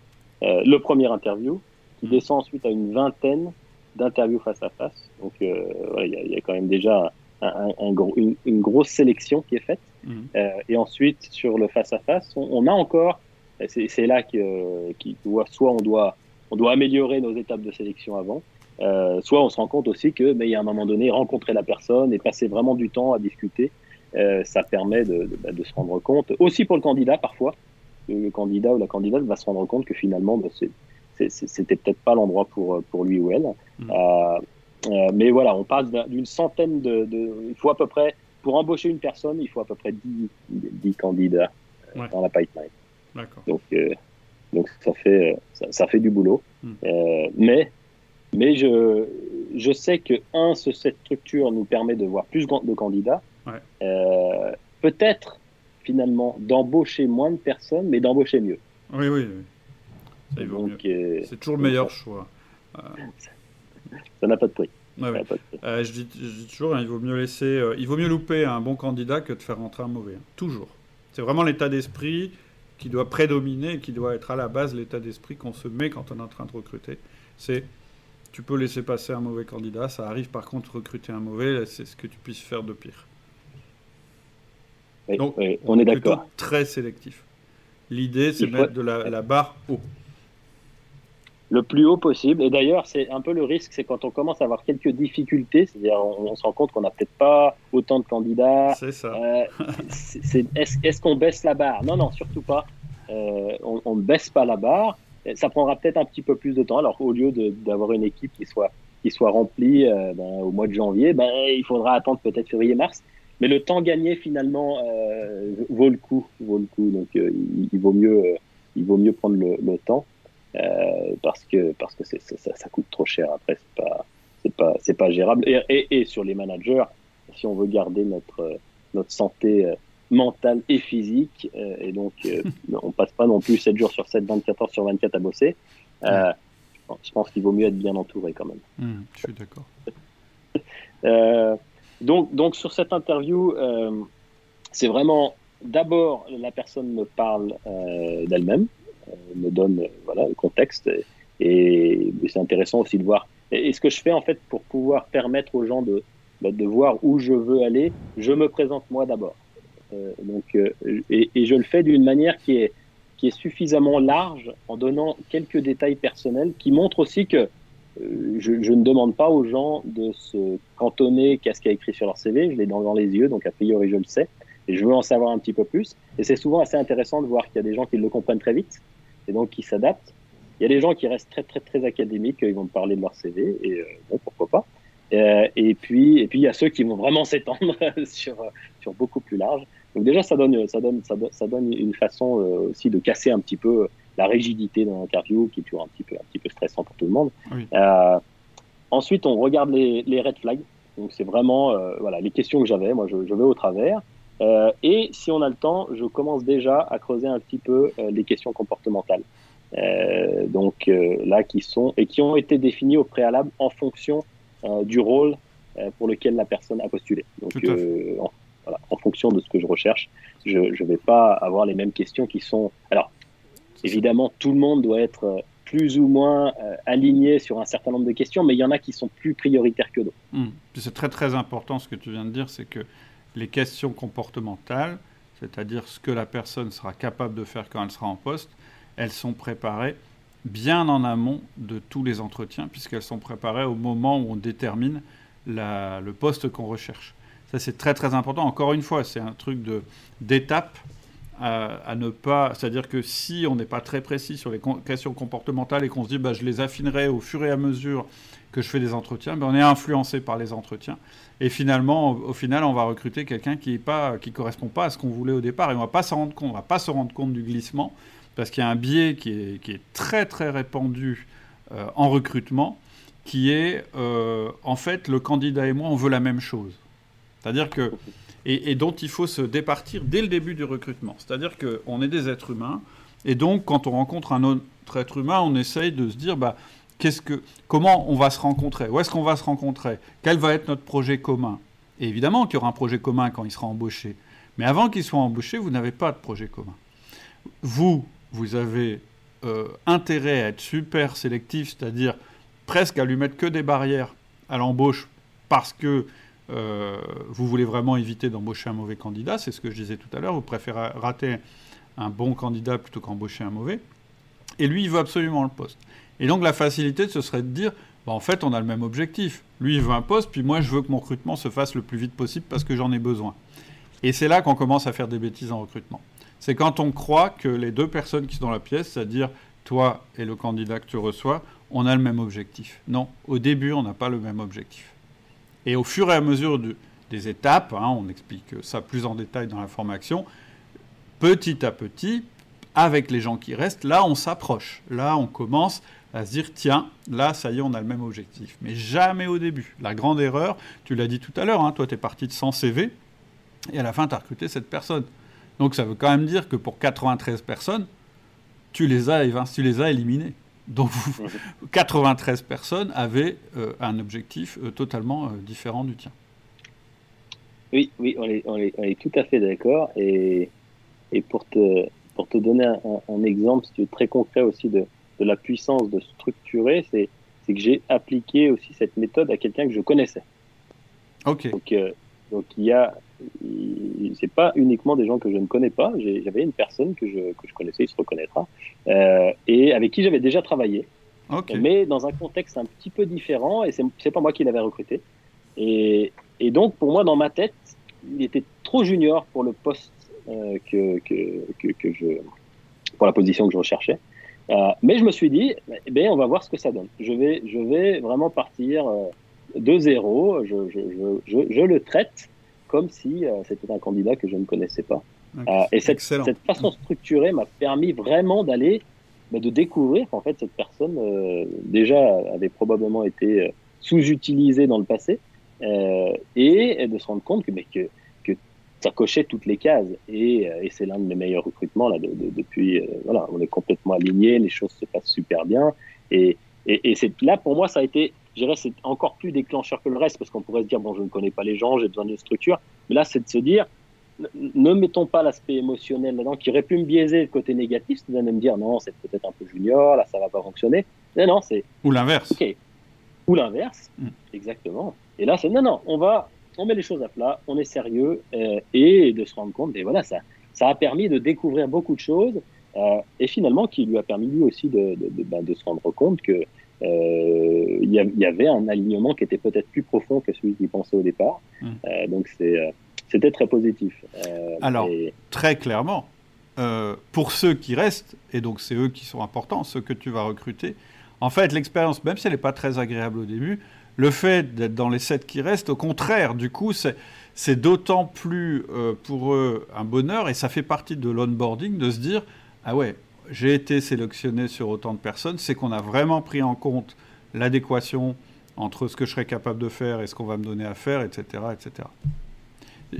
Euh, le premier interview, qui mmh. descend ensuite à une vingtaine d'interviews face à face. Donc, euh, voilà, y, y a quand même déjà un, un, un gros, une, une grosse sélection qui est faite. Mmh. Euh, et ensuite, sur le face à face, on, on a encore, c'est, c'est là que, qu'il doit, soit on doit, on doit améliorer nos étapes de sélection avant. Euh, soit on se rend compte aussi que, mais il y a un moment donné, rencontrer la personne et passer vraiment du temps à discuter, euh, ça permet de, de, de se rendre compte. Aussi pour le candidat, parfois, le candidat ou la candidate va se rendre compte que finalement, bah, c'est, c'est, c'était peut-être pas l'endroit pour, pour lui ou elle. Mmh. Euh, euh, mais voilà, on passe d'une centaine de, de. Il faut à peu près, pour embaucher une personne, il faut à peu près dix candidats euh, ouais. dans la pipeline. D'accord. Donc. Euh, Donc ça fait ça, ça fait du boulot, mmh. euh, mais mais je je sais que un ce, cette structure nous permet de voir plus de candidats, ouais. euh, peut-être finalement d'embaucher moins de personnes, mais d'embaucher mieux. Oui oui, oui. Ça y vaut donc, mieux. Euh, c'est toujours le meilleur ça, choix. Euh... Ça n'a pas de prix. Ouais, ouais. Pas de prix. Euh, je, dis, je dis toujours, hein, il vaut mieux laisser, euh, il vaut mieux louper un bon candidat que de faire rentrer un mauvais. Hein. Toujours. C'est vraiment l'état d'esprit qui doit prédominer, qui doit être à la base l'état d'esprit qu'on se met quand on est en train de recruter. C'est, tu peux laisser passer un mauvais candidat, ça arrive par contre, recruter un mauvais, là, c'est ce que tu puisses faire de pire. Oui, donc, oui, on, on est plutôt d'accord. Très sélectif. L'idée, c'est de mettre de la, la barre haut. Le plus haut possible. Et d'ailleurs, c'est un peu le risque, c'est quand on commence à avoir quelques difficultés, c'est-à-dire on, on se rend compte qu'on n'a peut-être pas autant de candidats. C'est ça. Euh, c'est, c'est, est-ce, est-ce qu'on baisse la barre ? Non, non, surtout pas. Euh, on ne baisse pas la barre. Ça prendra peut-être un petit peu plus de temps. Alors, au lieu de, d'avoir une équipe qui soit, qui soit remplie euh, ben, au mois de janvier, ben, il faudra attendre peut-être février-mars. Mais le temps gagné, finalement, euh, vaut le coup. Vaut le coup. Donc, euh, il, il, vaut mieux, euh, il vaut mieux prendre le, le temps. Euh, parce que parce que c'est, c'est, ça, ça coûte trop cher. Après, c'est pas c'est pas c'est pas gérable. Et, et, et sur les managers, si on veut garder notre notre santé mentale et physique, euh, et donc euh, on passe pas non plus sept jours sur sept, vingt-quatre heures sur vingt-quatre à bosser. Euh, je pense qu'il vaut mieux être bien entouré quand même. Mmh, je suis d'accord. euh, donc donc sur cette interview, euh, c'est vraiment d'abord la personne me parle euh, d'elle-même. Me donne voilà, le contexte et, et c'est intéressant aussi de voir et, et ce que je fais en fait pour pouvoir permettre aux gens de, de voir où je veux aller, je me présente moi d'abord euh, donc, euh, et, et je le fais d'une manière qui est, qui est suffisamment large en donnant quelques détails personnels qui montrent aussi que euh, je, je ne demande pas aux gens de se cantonner qu'à ce qu'il y a écrit sur leur C V, je l'ai dans, dans les yeux, donc a priori je le sais et je veux en savoir un petit peu plus et c'est souvent assez intéressant de voir qu'il y a des gens qui le comprennent très vite et donc qui s'adaptent. Il y a des gens qui restent très très très académiques, ils vont me parler de leur C V et euh, bon pourquoi pas. Euh, et puis et puis il y a ceux qui vont vraiment s'étendre sur sur beaucoup plus large. Donc déjà ça donne ça donne ça donne, ça donne une façon euh, aussi de casser un petit peu la rigidité dans l'interview qui est toujours un petit peu un petit peu stressant pour tout le monde. Oui. Euh, ensuite on regarde les les red flags. Donc c'est vraiment euh, voilà les questions que j'avais. Moi je je vais au travers. Euh, et si on a le temps, je commence déjà à creuser un petit peu euh, les questions comportementales, euh, donc euh, là qui sont et qui ont été définies au préalable en fonction euh, du rôle euh, pour lequel la personne a postulé. Donc euh, en, voilà, en fonction de ce que je recherche, je ne vais pas avoir les mêmes questions qui sont. Alors évidemment, tout le monde doit être plus ou moins euh, aligné sur un certain nombre de questions, mais il y en a qui sont plus prioritaires que d'autres. Mmh, Puis c'est très très important ce que tu viens de dire, c'est que les questions comportementales, c'est-à-dire ce que la personne sera capable de faire quand elle sera en poste, elles sont préparées bien en amont de tous les entretiens, puisqu'elles sont préparées au moment où on détermine la, le poste qu'on recherche. Ça, c'est très très important. Encore une fois, c'est un truc de, d'étape à, à ne pas... C'est-à-dire que si on n'est pas très précis sur les con- questions comportementales et qu'on se dit bah, « je les affinerai au fur et à mesure que je fais des entretiens bah, », on est influencé par les entretiens. Et finalement, au, au final, on va recruter quelqu'un qui ne correspond pas à ce qu'on voulait au départ. Et on ne va pas s'en rendre compte. On ne va pas se rendre compte du glissement, parce qu'il y a un biais qui est, qui est très très répandu euh, en recrutement, qui est euh, en fait le candidat et moi, on veut la même chose. C'est-à-dire que, et, et dont il faut se départir dès le début du recrutement. C'est-à-dire qu'on est des êtres humains, et donc quand on rencontre un autre être humain, on essaye de se dire bah, qu'est-ce que, comment on va se rencontrer, où est-ce qu'on va se rencontrer, quel va être notre projet commun. Et évidemment qu'il y aura un projet commun quand il sera embauché. Mais avant qu'il soit embauché, vous n'avez pas de projet commun. Vous, vous avez euh, intérêt à être super sélectif, c'est-à-dire presque à lui mettre que des barrières à l'embauche, parce que Euh, vous voulez vraiment éviter d'embaucher un mauvais candidat, c'est ce que je disais tout à l'heure, vous préférez rater un bon candidat plutôt qu'embaucher un mauvais, et lui il veut absolument le poste. Et donc la facilité ce serait de dire bah, en fait on a le même objectif, lui il veut un poste, puis moi je veux que mon recrutement se fasse le plus vite possible parce que j'en ai besoin. Et c'est là qu'on commence à faire des bêtises en recrutement. C'est quand on croit que les deux personnes qui sont dans la pièce, c'est-à-dire toi et le candidat que tu reçois, on a le même objectif. Non, au début on n'a pas le même objectif. Et au fur et à mesure de, des étapes, hein, on explique ça plus en détail dans la formation, petit à petit, avec les gens qui restent, là, on s'approche. Là, on commence à se dire, tiens, là, ça y est, on a le même objectif. Mais jamais au début. La grande erreur, tu l'as dit tout à l'heure, hein, toi, tu es parti de cent C V, et à la fin, tu as recruté cette personne. Donc, ça veut quand même dire que pour quatre-vingt-treize personnes, tu les as, tu les as éliminées. Donc, quatre-vingt-treize personnes avaient euh, un objectif euh, totalement euh, différent du tien. Oui, oui, on est, on est, on est tout à fait d'accord. Et, et pour, te, pour te donner un, un exemple, c'est très concret aussi de, de la puissance de structurer, c'est, c'est que j'ai appliqué aussi cette méthode à quelqu'un que je connaissais. Ok. Donc, euh, donc il y a, il, c'est pas uniquement des gens que je ne connais pas. J'ai, j'avais une personne que je, que je connaissais, il se reconnaîtra, euh, et avec qui j'avais déjà travaillé, okay. Mais dans un contexte un petit peu différent, et c'est, c'est pas moi qui l'avais recruté. Et, et donc, pour moi, dans ma tête, il était trop junior pour le poste euh, que, que, que, que je, pour la position que je recherchais. Euh, mais je me suis dit, eh bien, on va voir ce que ça donne. Je vais, je vais vraiment partir. Euh, de zéro, je, je, je, je, je le traite comme si euh, c'était un candidat que je ne connaissais pas. Okay. Euh, et cette, cette façon structurée m'a permis vraiment d'aller, bah, de découvrir qu'en fait cette personne euh, déjà avait probablement été euh, sous-utilisée dans le passé euh, et, et de se rendre compte que, mais que, que ça cochait toutes les cases. Et, euh, et c'est l'un de mes meilleurs recrutements là, de, de, depuis. Euh, voilà, on est complètement alignés, les choses se passent super bien. Et, et, et c'est, là, pour moi, ça a été... Je dirais que c'est encore plus déclencheur que le reste, parce qu'on pourrait se dire, bon, je ne connais pas les gens, j'ai besoin d'une structure. Mais là, c'est de se dire, ne, ne mettons pas l'aspect émotionnel là-dedans, qui aurait pu me biaiser le côté négatif, c'est-à-dire me dire, non, c'est peut-être un peu junior, là, ça ne va pas fonctionner. Mais non, c'est... Ou l'inverse. Okay. Ou l'inverse, mmh. Exactement. Et là, c'est, non, non, on va, on met les choses à plat, on est sérieux, euh, et de se rendre compte, et voilà, ça, ça a permis de découvrir beaucoup de choses, euh, et finalement, qui lui a permis lui aussi de, de, de, bah, de se rendre compte que, Euh, y, a, y avait un alignement qui était peut-être plus profond que celui qu'il pensait au départ. Mmh. Euh, donc, c'est, euh, c'était très positif. Euh, Alors, et... très clairement, euh, pour ceux qui restent, et donc c'est eux qui sont importants, ceux que tu vas recruter, en fait, l'expérience, même si elle n'est pas très agréable au début, le fait d'être dans les sept qui restent, au contraire, du coup, c'est, c'est d'autant plus euh, pour eux un bonheur, et ça fait partie de l'onboarding, de se dire « Ah ouais, j'ai été sélectionné sur autant de personnes », c'est qu'on a vraiment pris en compte l'adéquation entre ce que je serais capable de faire et ce qu'on va me donner à faire, et cetera et cetera.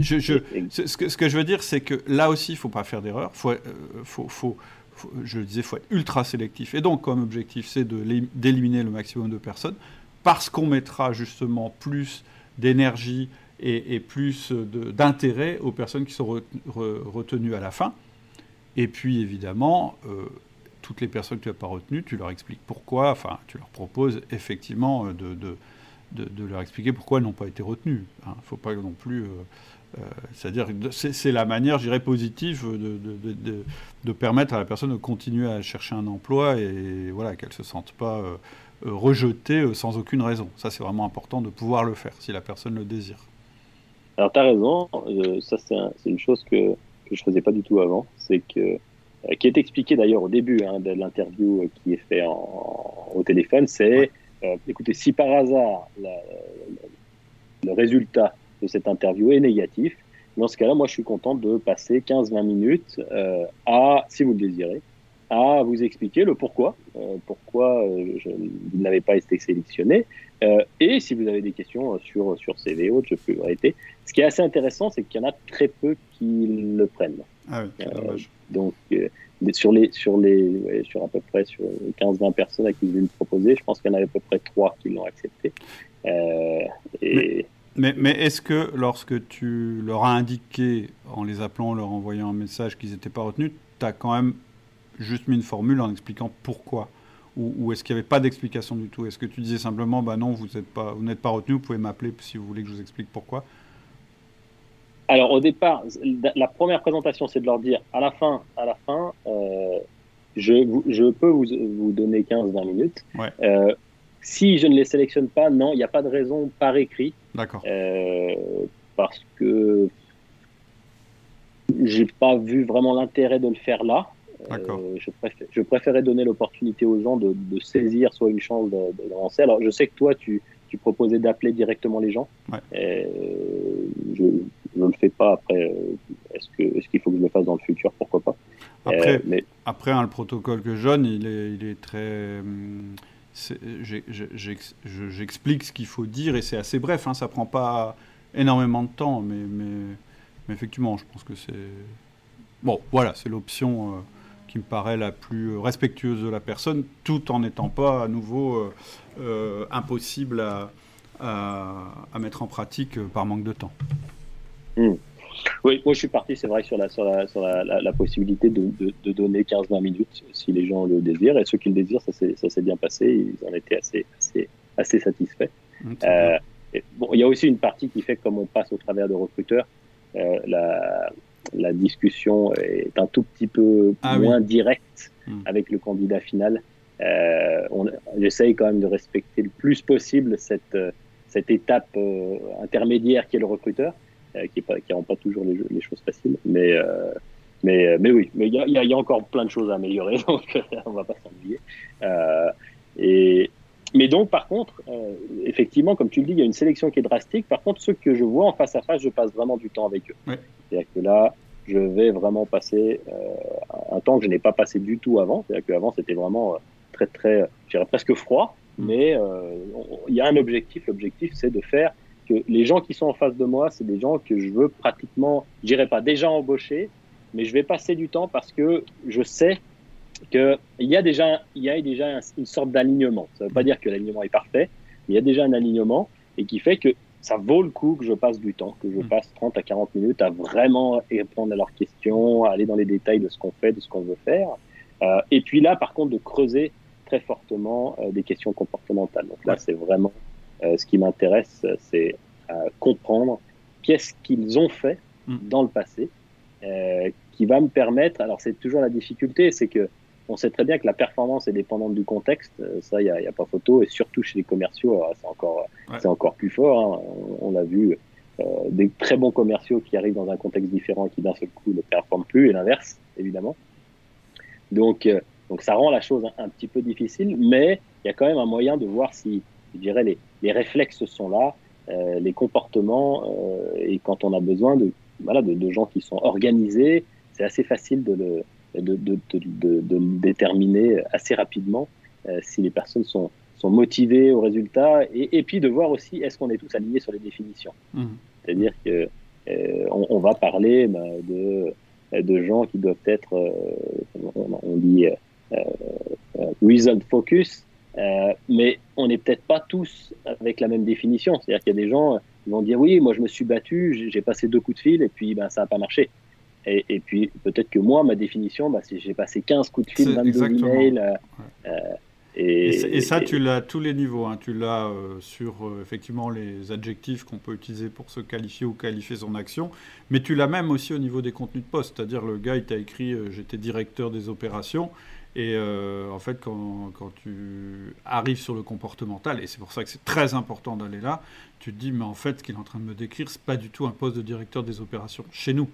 Je, je, ce, que, ce que je veux dire, c'est que là aussi, il ne faut pas faire d'erreur. Faut, euh, faut, faut, faut, je le disais, il faut être ultra sélectif. Et donc, comme objectif, c'est de d'éliminer le maximum de personnes parce qu'on mettra justement plus d'énergie et, et plus de, d'intérêt aux personnes qui sont re, re, retenues à la fin. Et puis, évidemment, euh, toutes les personnes que tu n'as pas retenues, tu leur expliques pourquoi. Enfin, tu leur proposes effectivement de, de, de, de leur expliquer pourquoi elles n'ont pas été retenues. Il hein. ne faut pas non plus... Euh, euh, c'est-à-dire que c'est, c'est la manière, je dirais, positive de, de, de, de, de permettre à la personne de continuer à chercher un emploi et voilà, qu'elle ne se sente pas euh, rejetée sans aucune raison. Ça, c'est vraiment important de pouvoir le faire, si la personne le désire. Alors, tu as raison. Euh, ça, c'est, un, c'est une chose que, que je ne faisais pas du tout avant. C'est que... qui est expliqué d'ailleurs au début hein, de l'interview qui est faite au téléphone, c'est, euh, écoutez, si par hasard la, la, le résultat de cette interview est négatif, dans ce cas-là, moi, je suis content de passer quinze à vingt minutes euh, à, si vous le désirez, à vous expliquer le pourquoi, euh, pourquoi euh, je, vous n'avez pas été sélectionné, euh, et si vous avez des questions sur, sur C V ou autre, je peux arrêter. Ce qui est assez intéressant, c'est qu'il y en a très peu qui le prennent. Ah oui, c'est dommage. Euh, donc, euh, sur, les, sur, les, ouais, sur à peu près sur quinze à vingt personnes à qui je l'ai proposé, je pense qu'il y en avait à peu près trois qui l'ont accepté. Euh, et... mais, mais, mais est-ce que lorsque tu leur as indiqué, en les appelant, leur envoyant un message qu'ils n'étaient pas retenus, tu as quand même juste mis une formule en expliquant pourquoi ? Ou, ou est-ce qu'il n'y avait pas d'explication du tout ? Est-ce que tu disais simplement bah « non, vous n'êtes pas, vous n'êtes pas retenu, vous pouvez m'appeler si vous voulez que je vous explique pourquoi ?» Alors au départ, la première présentation, c'est de leur dire à la fin, à la fin, euh, je, je peux vous, vous donner quinze à vingt minutes. Ouais. Euh, si je ne les sélectionne pas, non, il n'y a pas de raison par écrit. D'accord. Euh, parce que j'ai pas vu vraiment l'intérêt de le faire là. D'accord. Euh, je, préfère, je préférais donner l'opportunité aux gens de, de saisir soit une chance d'avancer. Alors je sais que toi, tu, tu proposais d'appeler directement les gens. Ouais. Euh, je... Je ne le fais pas. Après, est-ce, que, est-ce qu'il faut que je le fasse dans le futur ? Pourquoi pas ? Après, euh, mais... après hein, le protocole que je donne, il est, il est très... C'est, j'ai, j'ai, j'explique ce qu'il faut dire et c'est assez bref. Hein, ça ne prend pas énormément de temps. Mais, mais, mais effectivement, je pense que c'est... Bon, voilà, c'est l'option euh, qui me paraît la plus respectueuse de la personne, tout en n'étant pas à nouveau euh, euh, impossible à, à, à mettre en pratique euh, par manque de temps. Mmh. Oui, moi je suis parti, c'est vrai, sur la, sur la, sur la, la, la possibilité de, de, de donner quinze à vingt minutes si les gens le désirent. Et ceux qui le désirent, ça s'est, ça s'est bien passé. Ils en étaient assez, assez, assez satisfaits. Mmh. Euh, et, bon, il y a aussi une partie qui fait que comme on passe au travers de recruteurs, euh, la, la discussion est un tout petit peu ah, moins oui. directe mmh. avec le candidat final. Euh, on, on essaye quand même de respecter le plus possible cette, cette étape euh, intermédiaire qui est le recruteur. Qui ne rend pas toujours les, jeux, les choses faciles. Mais, euh, mais, mais oui, mais il y, y, y a encore plein de choses à améliorer, donc on ne va pas s'ennuyer. Euh, et, mais donc, par contre, euh, effectivement, comme tu le dis, il y a une sélection qui est drastique. Par contre, ceux que je vois en face à face, je passe vraiment du temps avec eux. Ouais. C'est-à-dire que là, je vais vraiment passer euh, un temps que je n'ai pas passé du tout avant. C'est-à-dire qu'avant, c'était vraiment très, très, je dirais presque froid. Mmh. Mais il euh, y a un objectif. L'objectif, c'est de faire... que les gens qui sont en face de moi, c'est des gens que je veux pratiquement, je dirais pas déjà embaucher, mais je vais passer du temps parce que je sais qu'il y a déjà, il y a déjà une sorte d'alignement. Ça ne veut pas dire que l'alignement est parfait, mais il y a déjà un alignement et qui fait que ça vaut le coup que je passe du temps, que je passe trente à quarante minutes à vraiment répondre à leurs questions, à aller dans les détails de ce qu'on fait, de ce qu'on veut faire. Euh, et puis là, par contre, de creuser très fortement euh, des questions comportementales. Donc là, c'est vraiment... Euh, ce qui m'intéresse, c'est euh, comprendre qu'est-ce qu'ils ont fait mmh. dans le passé, euh, qui va me permettre. Alors c'est toujours la difficulté, c'est que on sait très bien que la performance est dépendante du contexte. Euh, ça, il y, y a pas photo, et surtout chez les commerciaux, alors, c'est encore, ouais. c'est encore plus fort. Hein. On, on a vu euh, des très bons commerciaux qui arrivent dans un contexte différent, qui d'un seul coup ne performent plus, et l'inverse, évidemment. Donc, euh, donc ça rend la chose un, un petit peu difficile, mais il y a quand même un moyen de voir si, je dirais, les les réflexes sont là, euh, les comportements, euh, et quand on a besoin de, voilà, de, de gens qui sont organisés, c'est assez facile de, le, de, de, de, de, de déterminer assez rapidement euh, si les personnes sont, sont motivées au résultat, et, et puis de voir aussi est-ce qu'on est tous alignés sur les définitions. Mmh. C'est-à-dire que euh, on, on va parler bah, de, de gens qui doivent être, euh, on, on dit, euh, result focus. Euh, mais on n'est peut-être pas tous avec la même définition. C'est-à-dire qu'il y a des gens qui vont dire « oui, moi je me suis battu, j'ai, j'ai passé deux coups de fil et puis ben, ça n'a pas marché ». Et, et puis peut-être que moi, ma définition, ben, c'est, j'ai passé quinze coups de fil, vingt-deux emails. Euh, ouais. euh, Et, et, et ça, et, tu l'as à tous les niveaux. Hein. Tu l'as euh, sur euh, effectivement les adjectifs qu'on peut utiliser pour se qualifier ou qualifier son action. Mais tu l'as même aussi au niveau des contenus de poste. C'est-à-dire, le gars, il t'a écrit euh, « J'étais directeur des opérations ». Et euh, en fait, quand, quand tu arrives sur le comportemental, et c'est pour ça que c'est très important d'aller là, tu te dis « Mais en fait, ce qu'il est en train de me décrire, ce n'est pas du tout un poste de directeur des opérations chez nous.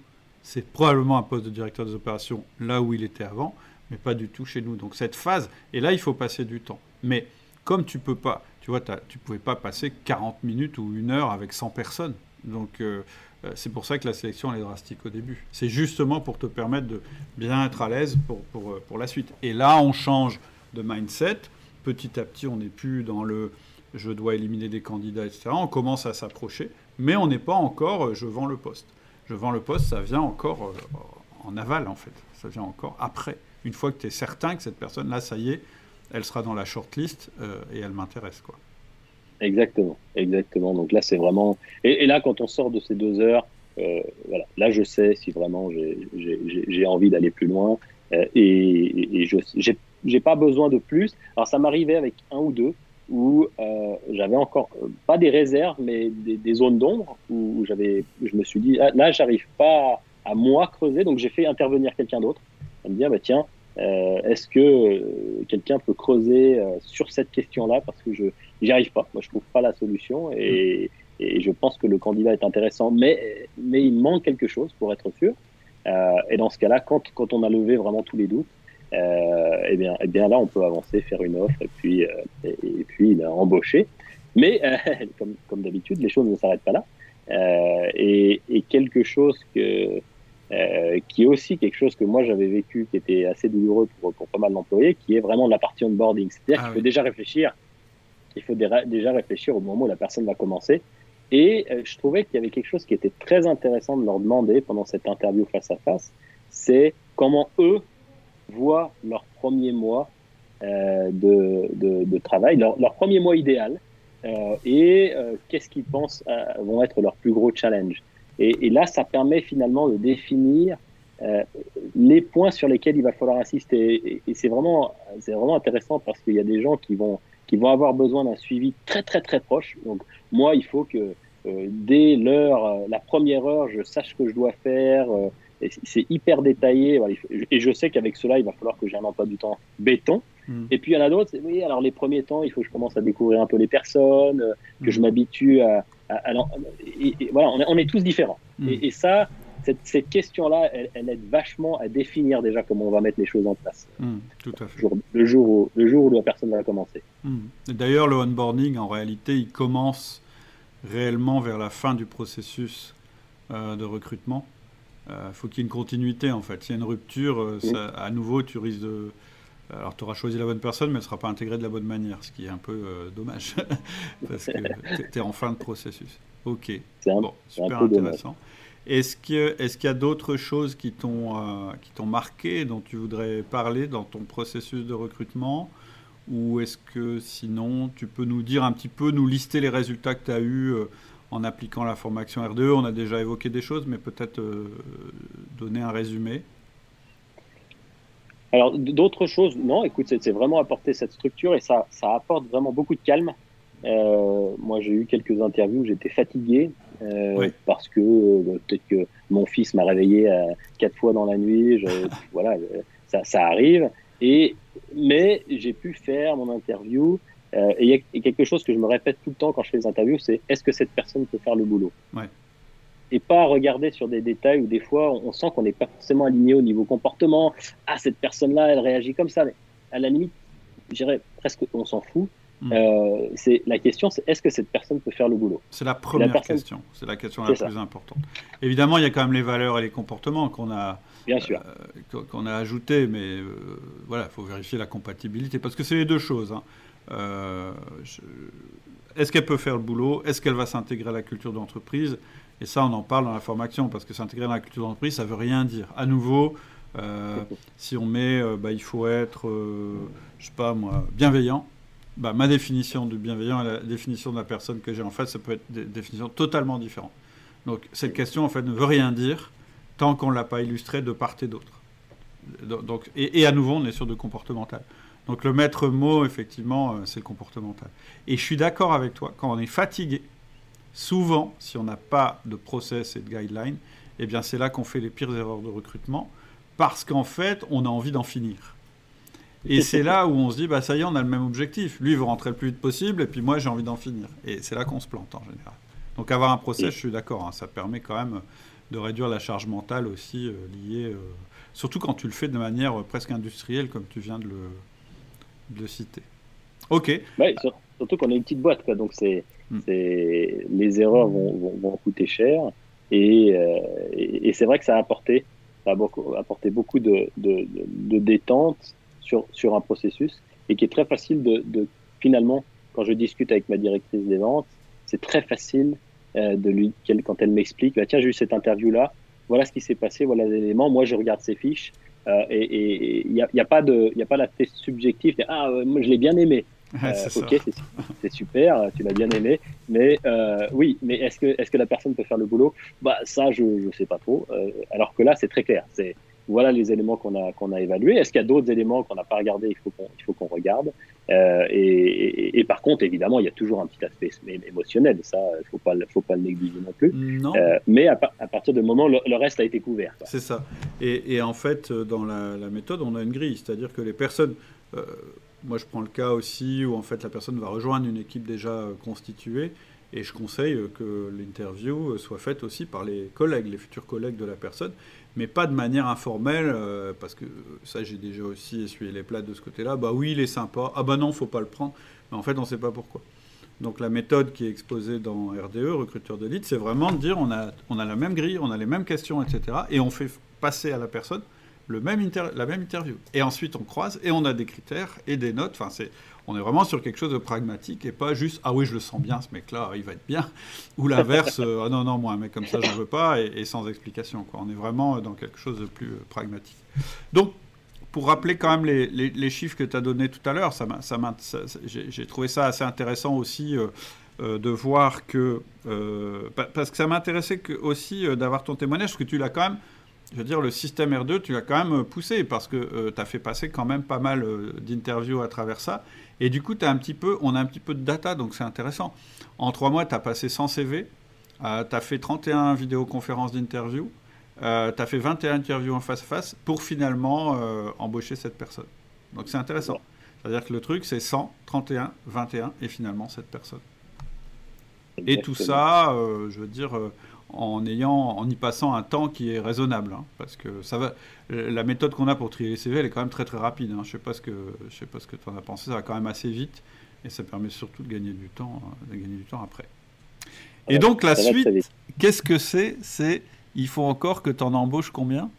C'est probablement un poste de directeur des opérations là où il était avant. » mais pas du tout chez nous. Donc cette phase, et là, il faut passer du temps. Mais comme tu peux pas, tu vois, tu pouvais pas passer quarante minutes ou une heure avec cent personnes. Donc euh, c'est pour ça que la sélection, elle est drastique au début. C'est justement pour te permettre de bien être à l'aise pour, pour, pour la suite. Et là, on change de mindset. Petit à petit, on n'est plus dans le « je dois éliminer des candidats », et cetera. On commence à s'approcher, mais on n'est pas encore « je vends le poste ». « Je vends le poste », ça vient encore en aval, en fait. Ça vient encore après. Une fois que tu es certain que cette personne, là, ça y est, elle sera dans la shortlist euh, et elle m'intéresse, quoi. Exactement, exactement. Donc là, c'est vraiment... Et, et là, quand on sort de ces deux heures, euh, voilà, là, je sais si vraiment j'ai, j'ai, j'ai envie d'aller plus loin euh, et, et je j'ai, j'ai pas besoin de plus. Alors, ça m'arrivait avec un ou deux où euh, j'avais encore, euh, pas des réserves, mais des, des zones d'ombre où j'avais, je me suis dit, ah, là, j'arrive pas à moi creuser, donc j'ai fait intervenir quelqu'un d'autre. À me dire, bah tiens, euh, est-ce que euh, quelqu'un peut creuser euh, sur cette question-là, parce que je n'y arrive pas, moi je trouve pas la solution et, et je pense que le candidat est intéressant, mais, mais il manque quelque chose pour être sûr. Euh, et dans ce cas-là, quand, quand on a levé vraiment tous les doutes, euh, et bien, et bien là on peut avancer, faire une offre et puis, euh, et, et puis là, embaucher. Mais euh, comme, comme d'habitude, les choses ne s'arrêtent pas là. Euh, et, et quelque chose que... Euh, qui est aussi quelque chose que moi j'avais vécu, qui était assez douloureux pour, pour pas mal d'employés, qui est vraiment la partie onboarding. C'est-à-dire ah qu'il oui. faut déjà réfléchir, il faut déra- déjà réfléchir au moment où la personne va commencer. Et euh, je trouvais qu'il y avait quelque chose qui était très intéressant de leur demander pendant cette interview face à face, c'est comment eux voient leur premier mois euh, de, de, de travail, leur, leur premier mois idéal, euh, et euh, qu'est-ce qu'ils pensent à, vont être leurs plus gros challenges. Et, et là, ça permet finalement de définir euh, les points sur lesquels il va falloir insister. Et, et, et c'est vraiment, c'est vraiment intéressant parce qu'il y a des gens qui vont, qui vont avoir besoin d'un suivi très, très, très proche. Donc, moi, il faut que euh, dès l'heure, euh, la première heure, je sache ce que je dois faire. Euh, et c'est hyper détaillé. Voilà, faut, et je sais qu'avec cela, il va falloir que j'ai un emploi du temps béton. Mmh. Et puis, il y en a d'autres. C'est, oui, alors, les premiers temps, il faut que je commence à découvrir un peu les personnes, euh, que mmh. je m'habitue à... Alors, et, et, voilà, on est, on est tous différents. Mmh. Et, et ça, cette, cette question-là, elle, elle aide vachement à définir déjà comment on va mettre les choses en place. Mmh, tout à fait. Le jour, le jour où, le jour où la personne va commencer. Mmh. D'ailleurs, le onboarding, en réalité, il commence réellement vers la fin du processus euh, de recrutement. Il euh, faut qu'il y ait une continuité, en fait. S'il y a une rupture, euh, mmh. ça, à nouveau, tu risques de... Alors, tu auras choisi la bonne personne, mais elle ne sera pas intégrée de la bonne manière, ce qui est un peu euh, dommage, parce que tu es en fin de processus. Ok, c'est un, bon, c'est super intéressant. Est-ce, que, est-ce qu'il y a d'autres choses qui t'ont, euh, qui t'ont marqué, dont tu voudrais parler dans ton processus de recrutement ? Ou est-ce que, sinon, tu peux nous dire un petit peu, nous lister les résultats que tu as eus euh, en appliquant la formation R D E ? On a déjà évoqué des choses, mais peut-être euh, donner un résumé ? Alors, d'autres choses, non, écoute, c'est, c'est vraiment apporter cette structure et ça, ça apporte vraiment beaucoup de calme. Euh, moi, j'ai eu quelques interviews où j'étais fatigué euh, oui. parce que euh, peut-être que mon fils m'a réveillé euh, quatre fois dans la nuit. Je, voilà, euh, ça, ça arrive. Et, mais j'ai pu faire mon interview euh, et il y a quelque chose que je me répète tout le temps quand je fais les interviews, c'est est-ce que cette personne peut faire le boulot ? Ouais. Et pas regarder sur des détails où des fois on sent qu'on n'est pas forcément aligné au niveau comportement. Ah, cette personne-là, elle réagit comme ça. Mais à la limite, je dirais presque on s'en fout. Mmh. Euh, c'est, la question, c'est est-ce que cette personne peut faire le boulot ? C'est la première la personne... question. C'est la question c'est la ça. plus importante. Évidemment, il y a quand même les valeurs et les comportements qu'on a, Bien euh, sûr. qu'on a ajoutés. Mais euh, voilà, il faut vérifier la compatibilité parce que c'est les deux choses. Hein. Euh, je... Est-ce qu'elle peut faire le boulot ? Est-ce qu'elle va s'intégrer à la culture d'entreprise ? Et ça, on en parle dans la formation, parce que s'intégrer dans la culture d'entreprise, ça ne veut rien dire. À nouveau, euh, si on met, euh, bah, il faut être, euh, je ne sais pas moi, bienveillant. Bah, ma définition du bienveillant et la définition de la personne que j'ai en face, ça peut être des définitions totalement différentes. Donc, cette question, en fait, ne veut rien dire tant qu'on ne l'a pas illustrée de part et d'autre. Donc, et, et à nouveau, on est sur du comportemental. Donc le maître mot, effectivement, c'est le comportemental. Et je suis d'accord avec toi, quand on est fatigué, souvent, si on n'a pas de process et de guidelines, eh bien c'est là qu'on fait les pires erreurs de recrutement, parce qu'en fait, on a envie d'en finir. Et c'est là où on se dit, bah, ça y est, on a le même objectif. Lui, il veut rentrer le plus vite possible, et puis moi, j'ai envie d'en finir. Et c'est là qu'on se plante, en général. Donc avoir un process, je suis d'accord, hein, ça permet quand même de réduire la charge mentale aussi euh, liée... Euh, surtout quand tu le fais de manière euh, presque industrielle, comme tu viens de le, de le citer. OK. Ouais, surtout qu'on est une petite boîte, quoi, donc c'est, mm. c'est, les erreurs vont, vont, vont coûter cher. Et, euh, et, et c'est vrai que ça a apporté, ça a beaucoup, apporté beaucoup de, de, de, de détente sur, sur un processus, et qui est très facile de, de... Finalement, quand je discute avec ma directrice des ventes, c'est très facile euh, de lui, qu'elle, quand elle m'explique, bah, tiens, j'ai eu cette interview-là, voilà ce qui s'est passé, voilà les éléments, moi je regarde ces fiches, euh, et il n'y a, y a pas la test subjectif, de, ah, moi je l'ai bien aimé, ouais, euh, c'est ok, c'est, c'est super, tu l'as bien aimé, mais euh, oui, mais est-ce que, est-ce que la personne peut faire le boulot? Bah ça, je ne sais pas trop, euh, alors que là, c'est très clair, c'est... Voilà les éléments qu'on a, qu'on a évalués. Est-ce qu'il y a d'autres éléments qu'on n'a pas regardés? Il faut qu'on, il faut qu'on regarde. Euh, et, et, et par contre, évidemment, il y a toujours un petit aspect émotionnel. Ça, il faut pas, faut pas le négliger non plus. Non. Euh, mais à, à partir du moment, le, le reste a été couvert. Ça. C'est ça. Et, et en fait, dans la, la méthode, on a une grille. C'est-à-dire que les personnes... Euh, moi, je prends le cas aussi où en fait, la personne va rejoindre une équipe déjà constituée. Et je conseille que l'interview soit faite aussi par les collègues, les futurs collègues de la personne, mais pas de manière informelle, euh, parce que ça, j'ai déjà aussi essuyé les plates de ce côté-là. Bah oui, il est sympa. Ah bah non, faut pas le prendre. Mais en fait, on ne sait pas pourquoi. Donc la méthode qui est exposée dans R D E, Recruteur d'élite, c'est vraiment de dire on a, on a la même grille, on a les mêmes questions, et cetera. Et on fait passer à la personne le même inter- la même interview. Et ensuite, on croise et on a des critères et des notes. Enfin, c'est... On est vraiment sur quelque chose de pragmatique et pas juste « Ah oui, je le sens bien, ce mec-là, il va être bien » ou l'inverse « Ah non, non, moi, un mec comme ça, je ne veux pas » et sans explication. Quoi. On est vraiment dans quelque chose de plus pragmatique. Donc, pour rappeler quand même les, les, les chiffres que tu as donnés tout à l'heure, ça, ça, ça, j'ai, j'ai trouvé ça assez intéressant aussi euh, euh, de voir que... Euh, parce que ça m'intéressait que, aussi euh, d'avoir ton témoignage, parce que tu l'as quand même... Je veux dire, le système R deux, tu l'as quand même poussé parce que euh, tu as fait passer quand même pas mal euh, d'interviews à travers ça. Et du coup, t'as un petit peu, on a un petit peu de data, donc c'est intéressant. En trois mois, tu as passé cent C V, euh, tu as fait trente et un vidéoconférences d'interview, euh, tu as fait vingt et un interviews en face-à-face pour finalement euh, embaucher cette personne. Donc c'est intéressant. C'est-à-dire que le truc, c'est cent, trente et un, vingt et un et finalement cette personne. Exactement. Et tout ça, euh, je veux dire... Euh, en ayant, en y passant un temps qui est raisonnable, hein, parce que ça va. La méthode qu'on a pour trier les C V, elle est quand même très très rapide. Hein. Je sais pas ce que, je sais pas ce que tu en as pensé. Ça va quand même assez vite, et ça permet surtout de gagner du temps, de gagner du temps après. Et ouais, donc la suite, qu'est-ce que c'est ? C'est, il faut encore que tu en embauches combien ?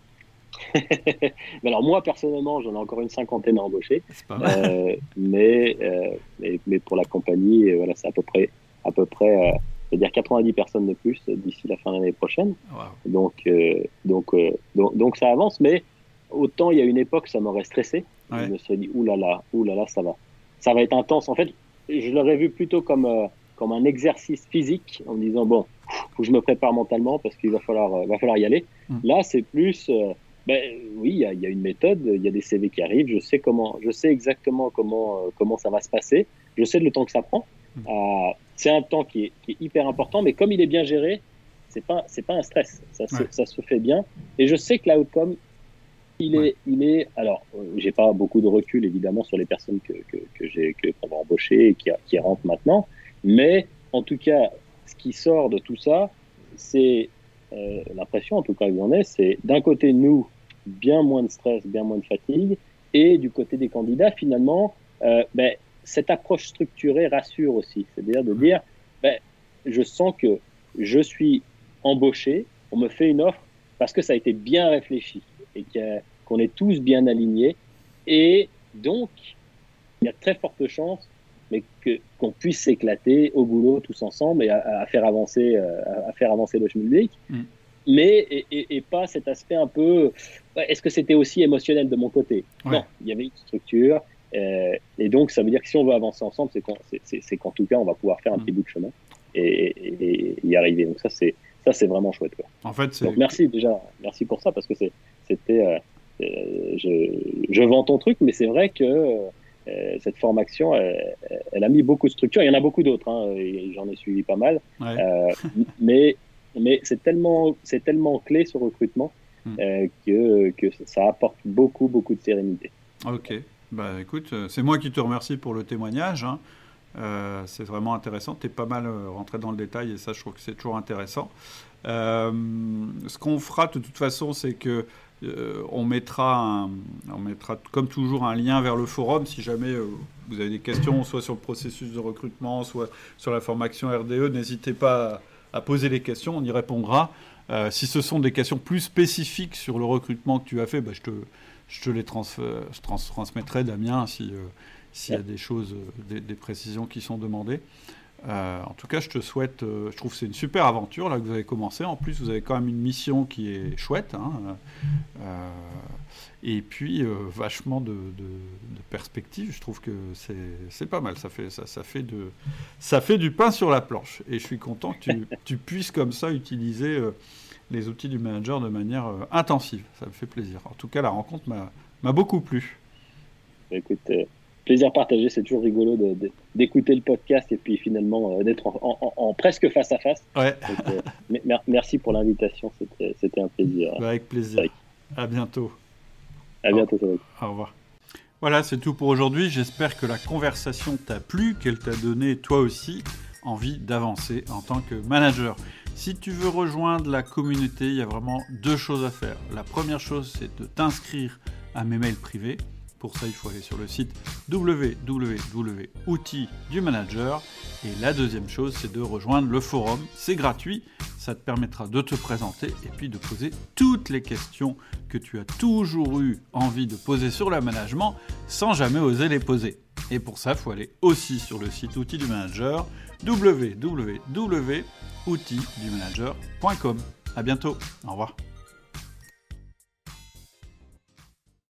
Alors moi personnellement, j'en ai encore une cinquantaine à embaucher, c'est pas mal. Euh, mais, euh, mais mais pour la compagnie, voilà, c'est à peu près, à peu près. Euh, c'est-à-dire quatre-vingt-dix personnes de plus d'ici la fin de l'année prochaine. Wow. Donc, euh, donc, euh, donc, donc ça avance, mais autant il y a une époque, ça m'aurait stressé. Ouais. Je me suis dit, oulala, oulala, ça va. Ça va être intense. En fait, je l'aurais vu plutôt comme, euh, comme un exercice physique, en me disant, bon, il faut que je me prépare mentalement parce qu'il va falloir, euh, va falloir y aller. Mm. Là, c'est plus, euh, ben, oui, il y a, y a une méthode, il y a des C V qui arrivent, je sais, comment, je sais exactement comment, euh, comment ça va se passer, je sais le temps que ça prend. Mm. Euh, C'est un temps qui est, qui est hyper important, mais comme il est bien géré, c'est pas, c'est pas un stress. Ça, ouais. se, ça se fait bien. Et je sais que l'outcome, il est, ouais. il est. Alors, euh, j'ai pas beaucoup de recul évidemment sur les personnes que que, que j'ai que qu'on va embaucher et qui qui rentrent maintenant. Mais en tout cas, ce qui sort de tout ça, c'est euh, l'impression, en tout cas où on est, c'est d'un côté nous, bien moins de stress, bien moins de fatigue, et du côté des candidats, finalement, euh, ben. Cette approche structurée rassure aussi, c'est-à-dire de dire, ben, je sens que je suis embauché, on me fait une offre parce que ça a été bien réfléchi et que, qu'on est tous bien alignés, et donc il y a très forte chance, mais que qu'on puisse s'éclater au boulot tous ensemble et à, à faire avancer, à, à faire avancer le chemin public. Mmh. Mais et, et, et pas cet aspect un peu, est-ce que c'était aussi émotionnel de mon côté? Ouais. Non, il y avait une structure. Euh, et donc, ça veut dire que si on veut avancer ensemble, c'est qu'en, c'est, c'est, c'est qu'en tout cas, on va pouvoir faire un mmh. petit bout de chemin et, et, et y arriver. Donc ça, c'est, ça, c'est vraiment chouette. Quoi. En fait, c'est... Donc merci déjà, merci pour ça, parce que c'est, c'était, euh, euh, je, je vends ton truc, mais c'est vrai que euh, cette formation, elle, elle a mis beaucoup de structure. Il y en a beaucoup d'autres, hein, j'en ai suivi pas mal. Ouais. Euh, mais mais c'est tellement, c'est tellement clé ce recrutement hum. euh, que, que ça apporte beaucoup, beaucoup de sérénité. Ok. Bah, écoute, c'est moi qui te remercie pour le témoignage, hein. Euh, c'est vraiment intéressant. Tu es pas mal rentré dans le détail et ça, je trouve que c'est toujours intéressant. Euh, ce qu'on fera de toute façon, c'est que euh, on mettra, un, on mettra comme toujours un lien vers le forum si jamais euh, vous avez des questions, soit sur le processus de recrutement, soit sur la formation R D E. N'hésitez pas à, à poser les questions, on y répondra. Euh, si ce sont des questions plus spécifiques sur le recrutement que tu as fait, bah, je te, je te les trans, je trans, transmettrai, Damien, si euh, s'il y a des choses, des, des précisions qui sont demandées. Euh, en tout cas, je te souhaite... Euh, je trouve que c'est une super aventure là, que vous avez commencé. En plus, vous avez quand même une mission qui est chouette. Hein, euh, et puis, euh, vachement de, de, de perspectives. Je trouve que c'est, c'est pas mal. Ça fait, ça, ça, fait de, ça fait du pain sur la planche. Et je suis content que tu, tu puisses comme ça utiliser euh, les outils du manager de manière euh, intensive. Ça me fait plaisir. En tout cas, la rencontre m'a, m'a beaucoup plu. Écoute... Euh... Plaisir partagé, c'est toujours rigolo de, de, d'écouter le podcast et puis finalement euh, d'être en, en, en, en presque face à face. Ouais. Donc, euh, mer- merci pour l'invitation, c'était, c'était un plaisir. Bah, avec plaisir. Cédric. À bientôt. À oh. bientôt, Cédric. Au revoir. Voilà, c'est tout pour aujourd'hui. J'espère que la conversation t'a plu, qu'elle t'a donné, toi aussi, envie d'avancer en tant que manager. Si tu veux rejoindre la communauté, il y a vraiment deux choses à faire. La première chose, c'est de t'inscrire à mes mails privés. Pour ça, il faut aller sur le site w w w point outils du manager. Et la deuxième chose, c'est de rejoindre le forum. C'est gratuit, ça te permettra de te présenter et puis de poser toutes les questions que tu as toujours eu envie de poser sur le management sans jamais oser les poser. Et pour ça, il faut aller aussi sur le site Outils du Manager, w w w point outils du manager point com. À bientôt, au revoir.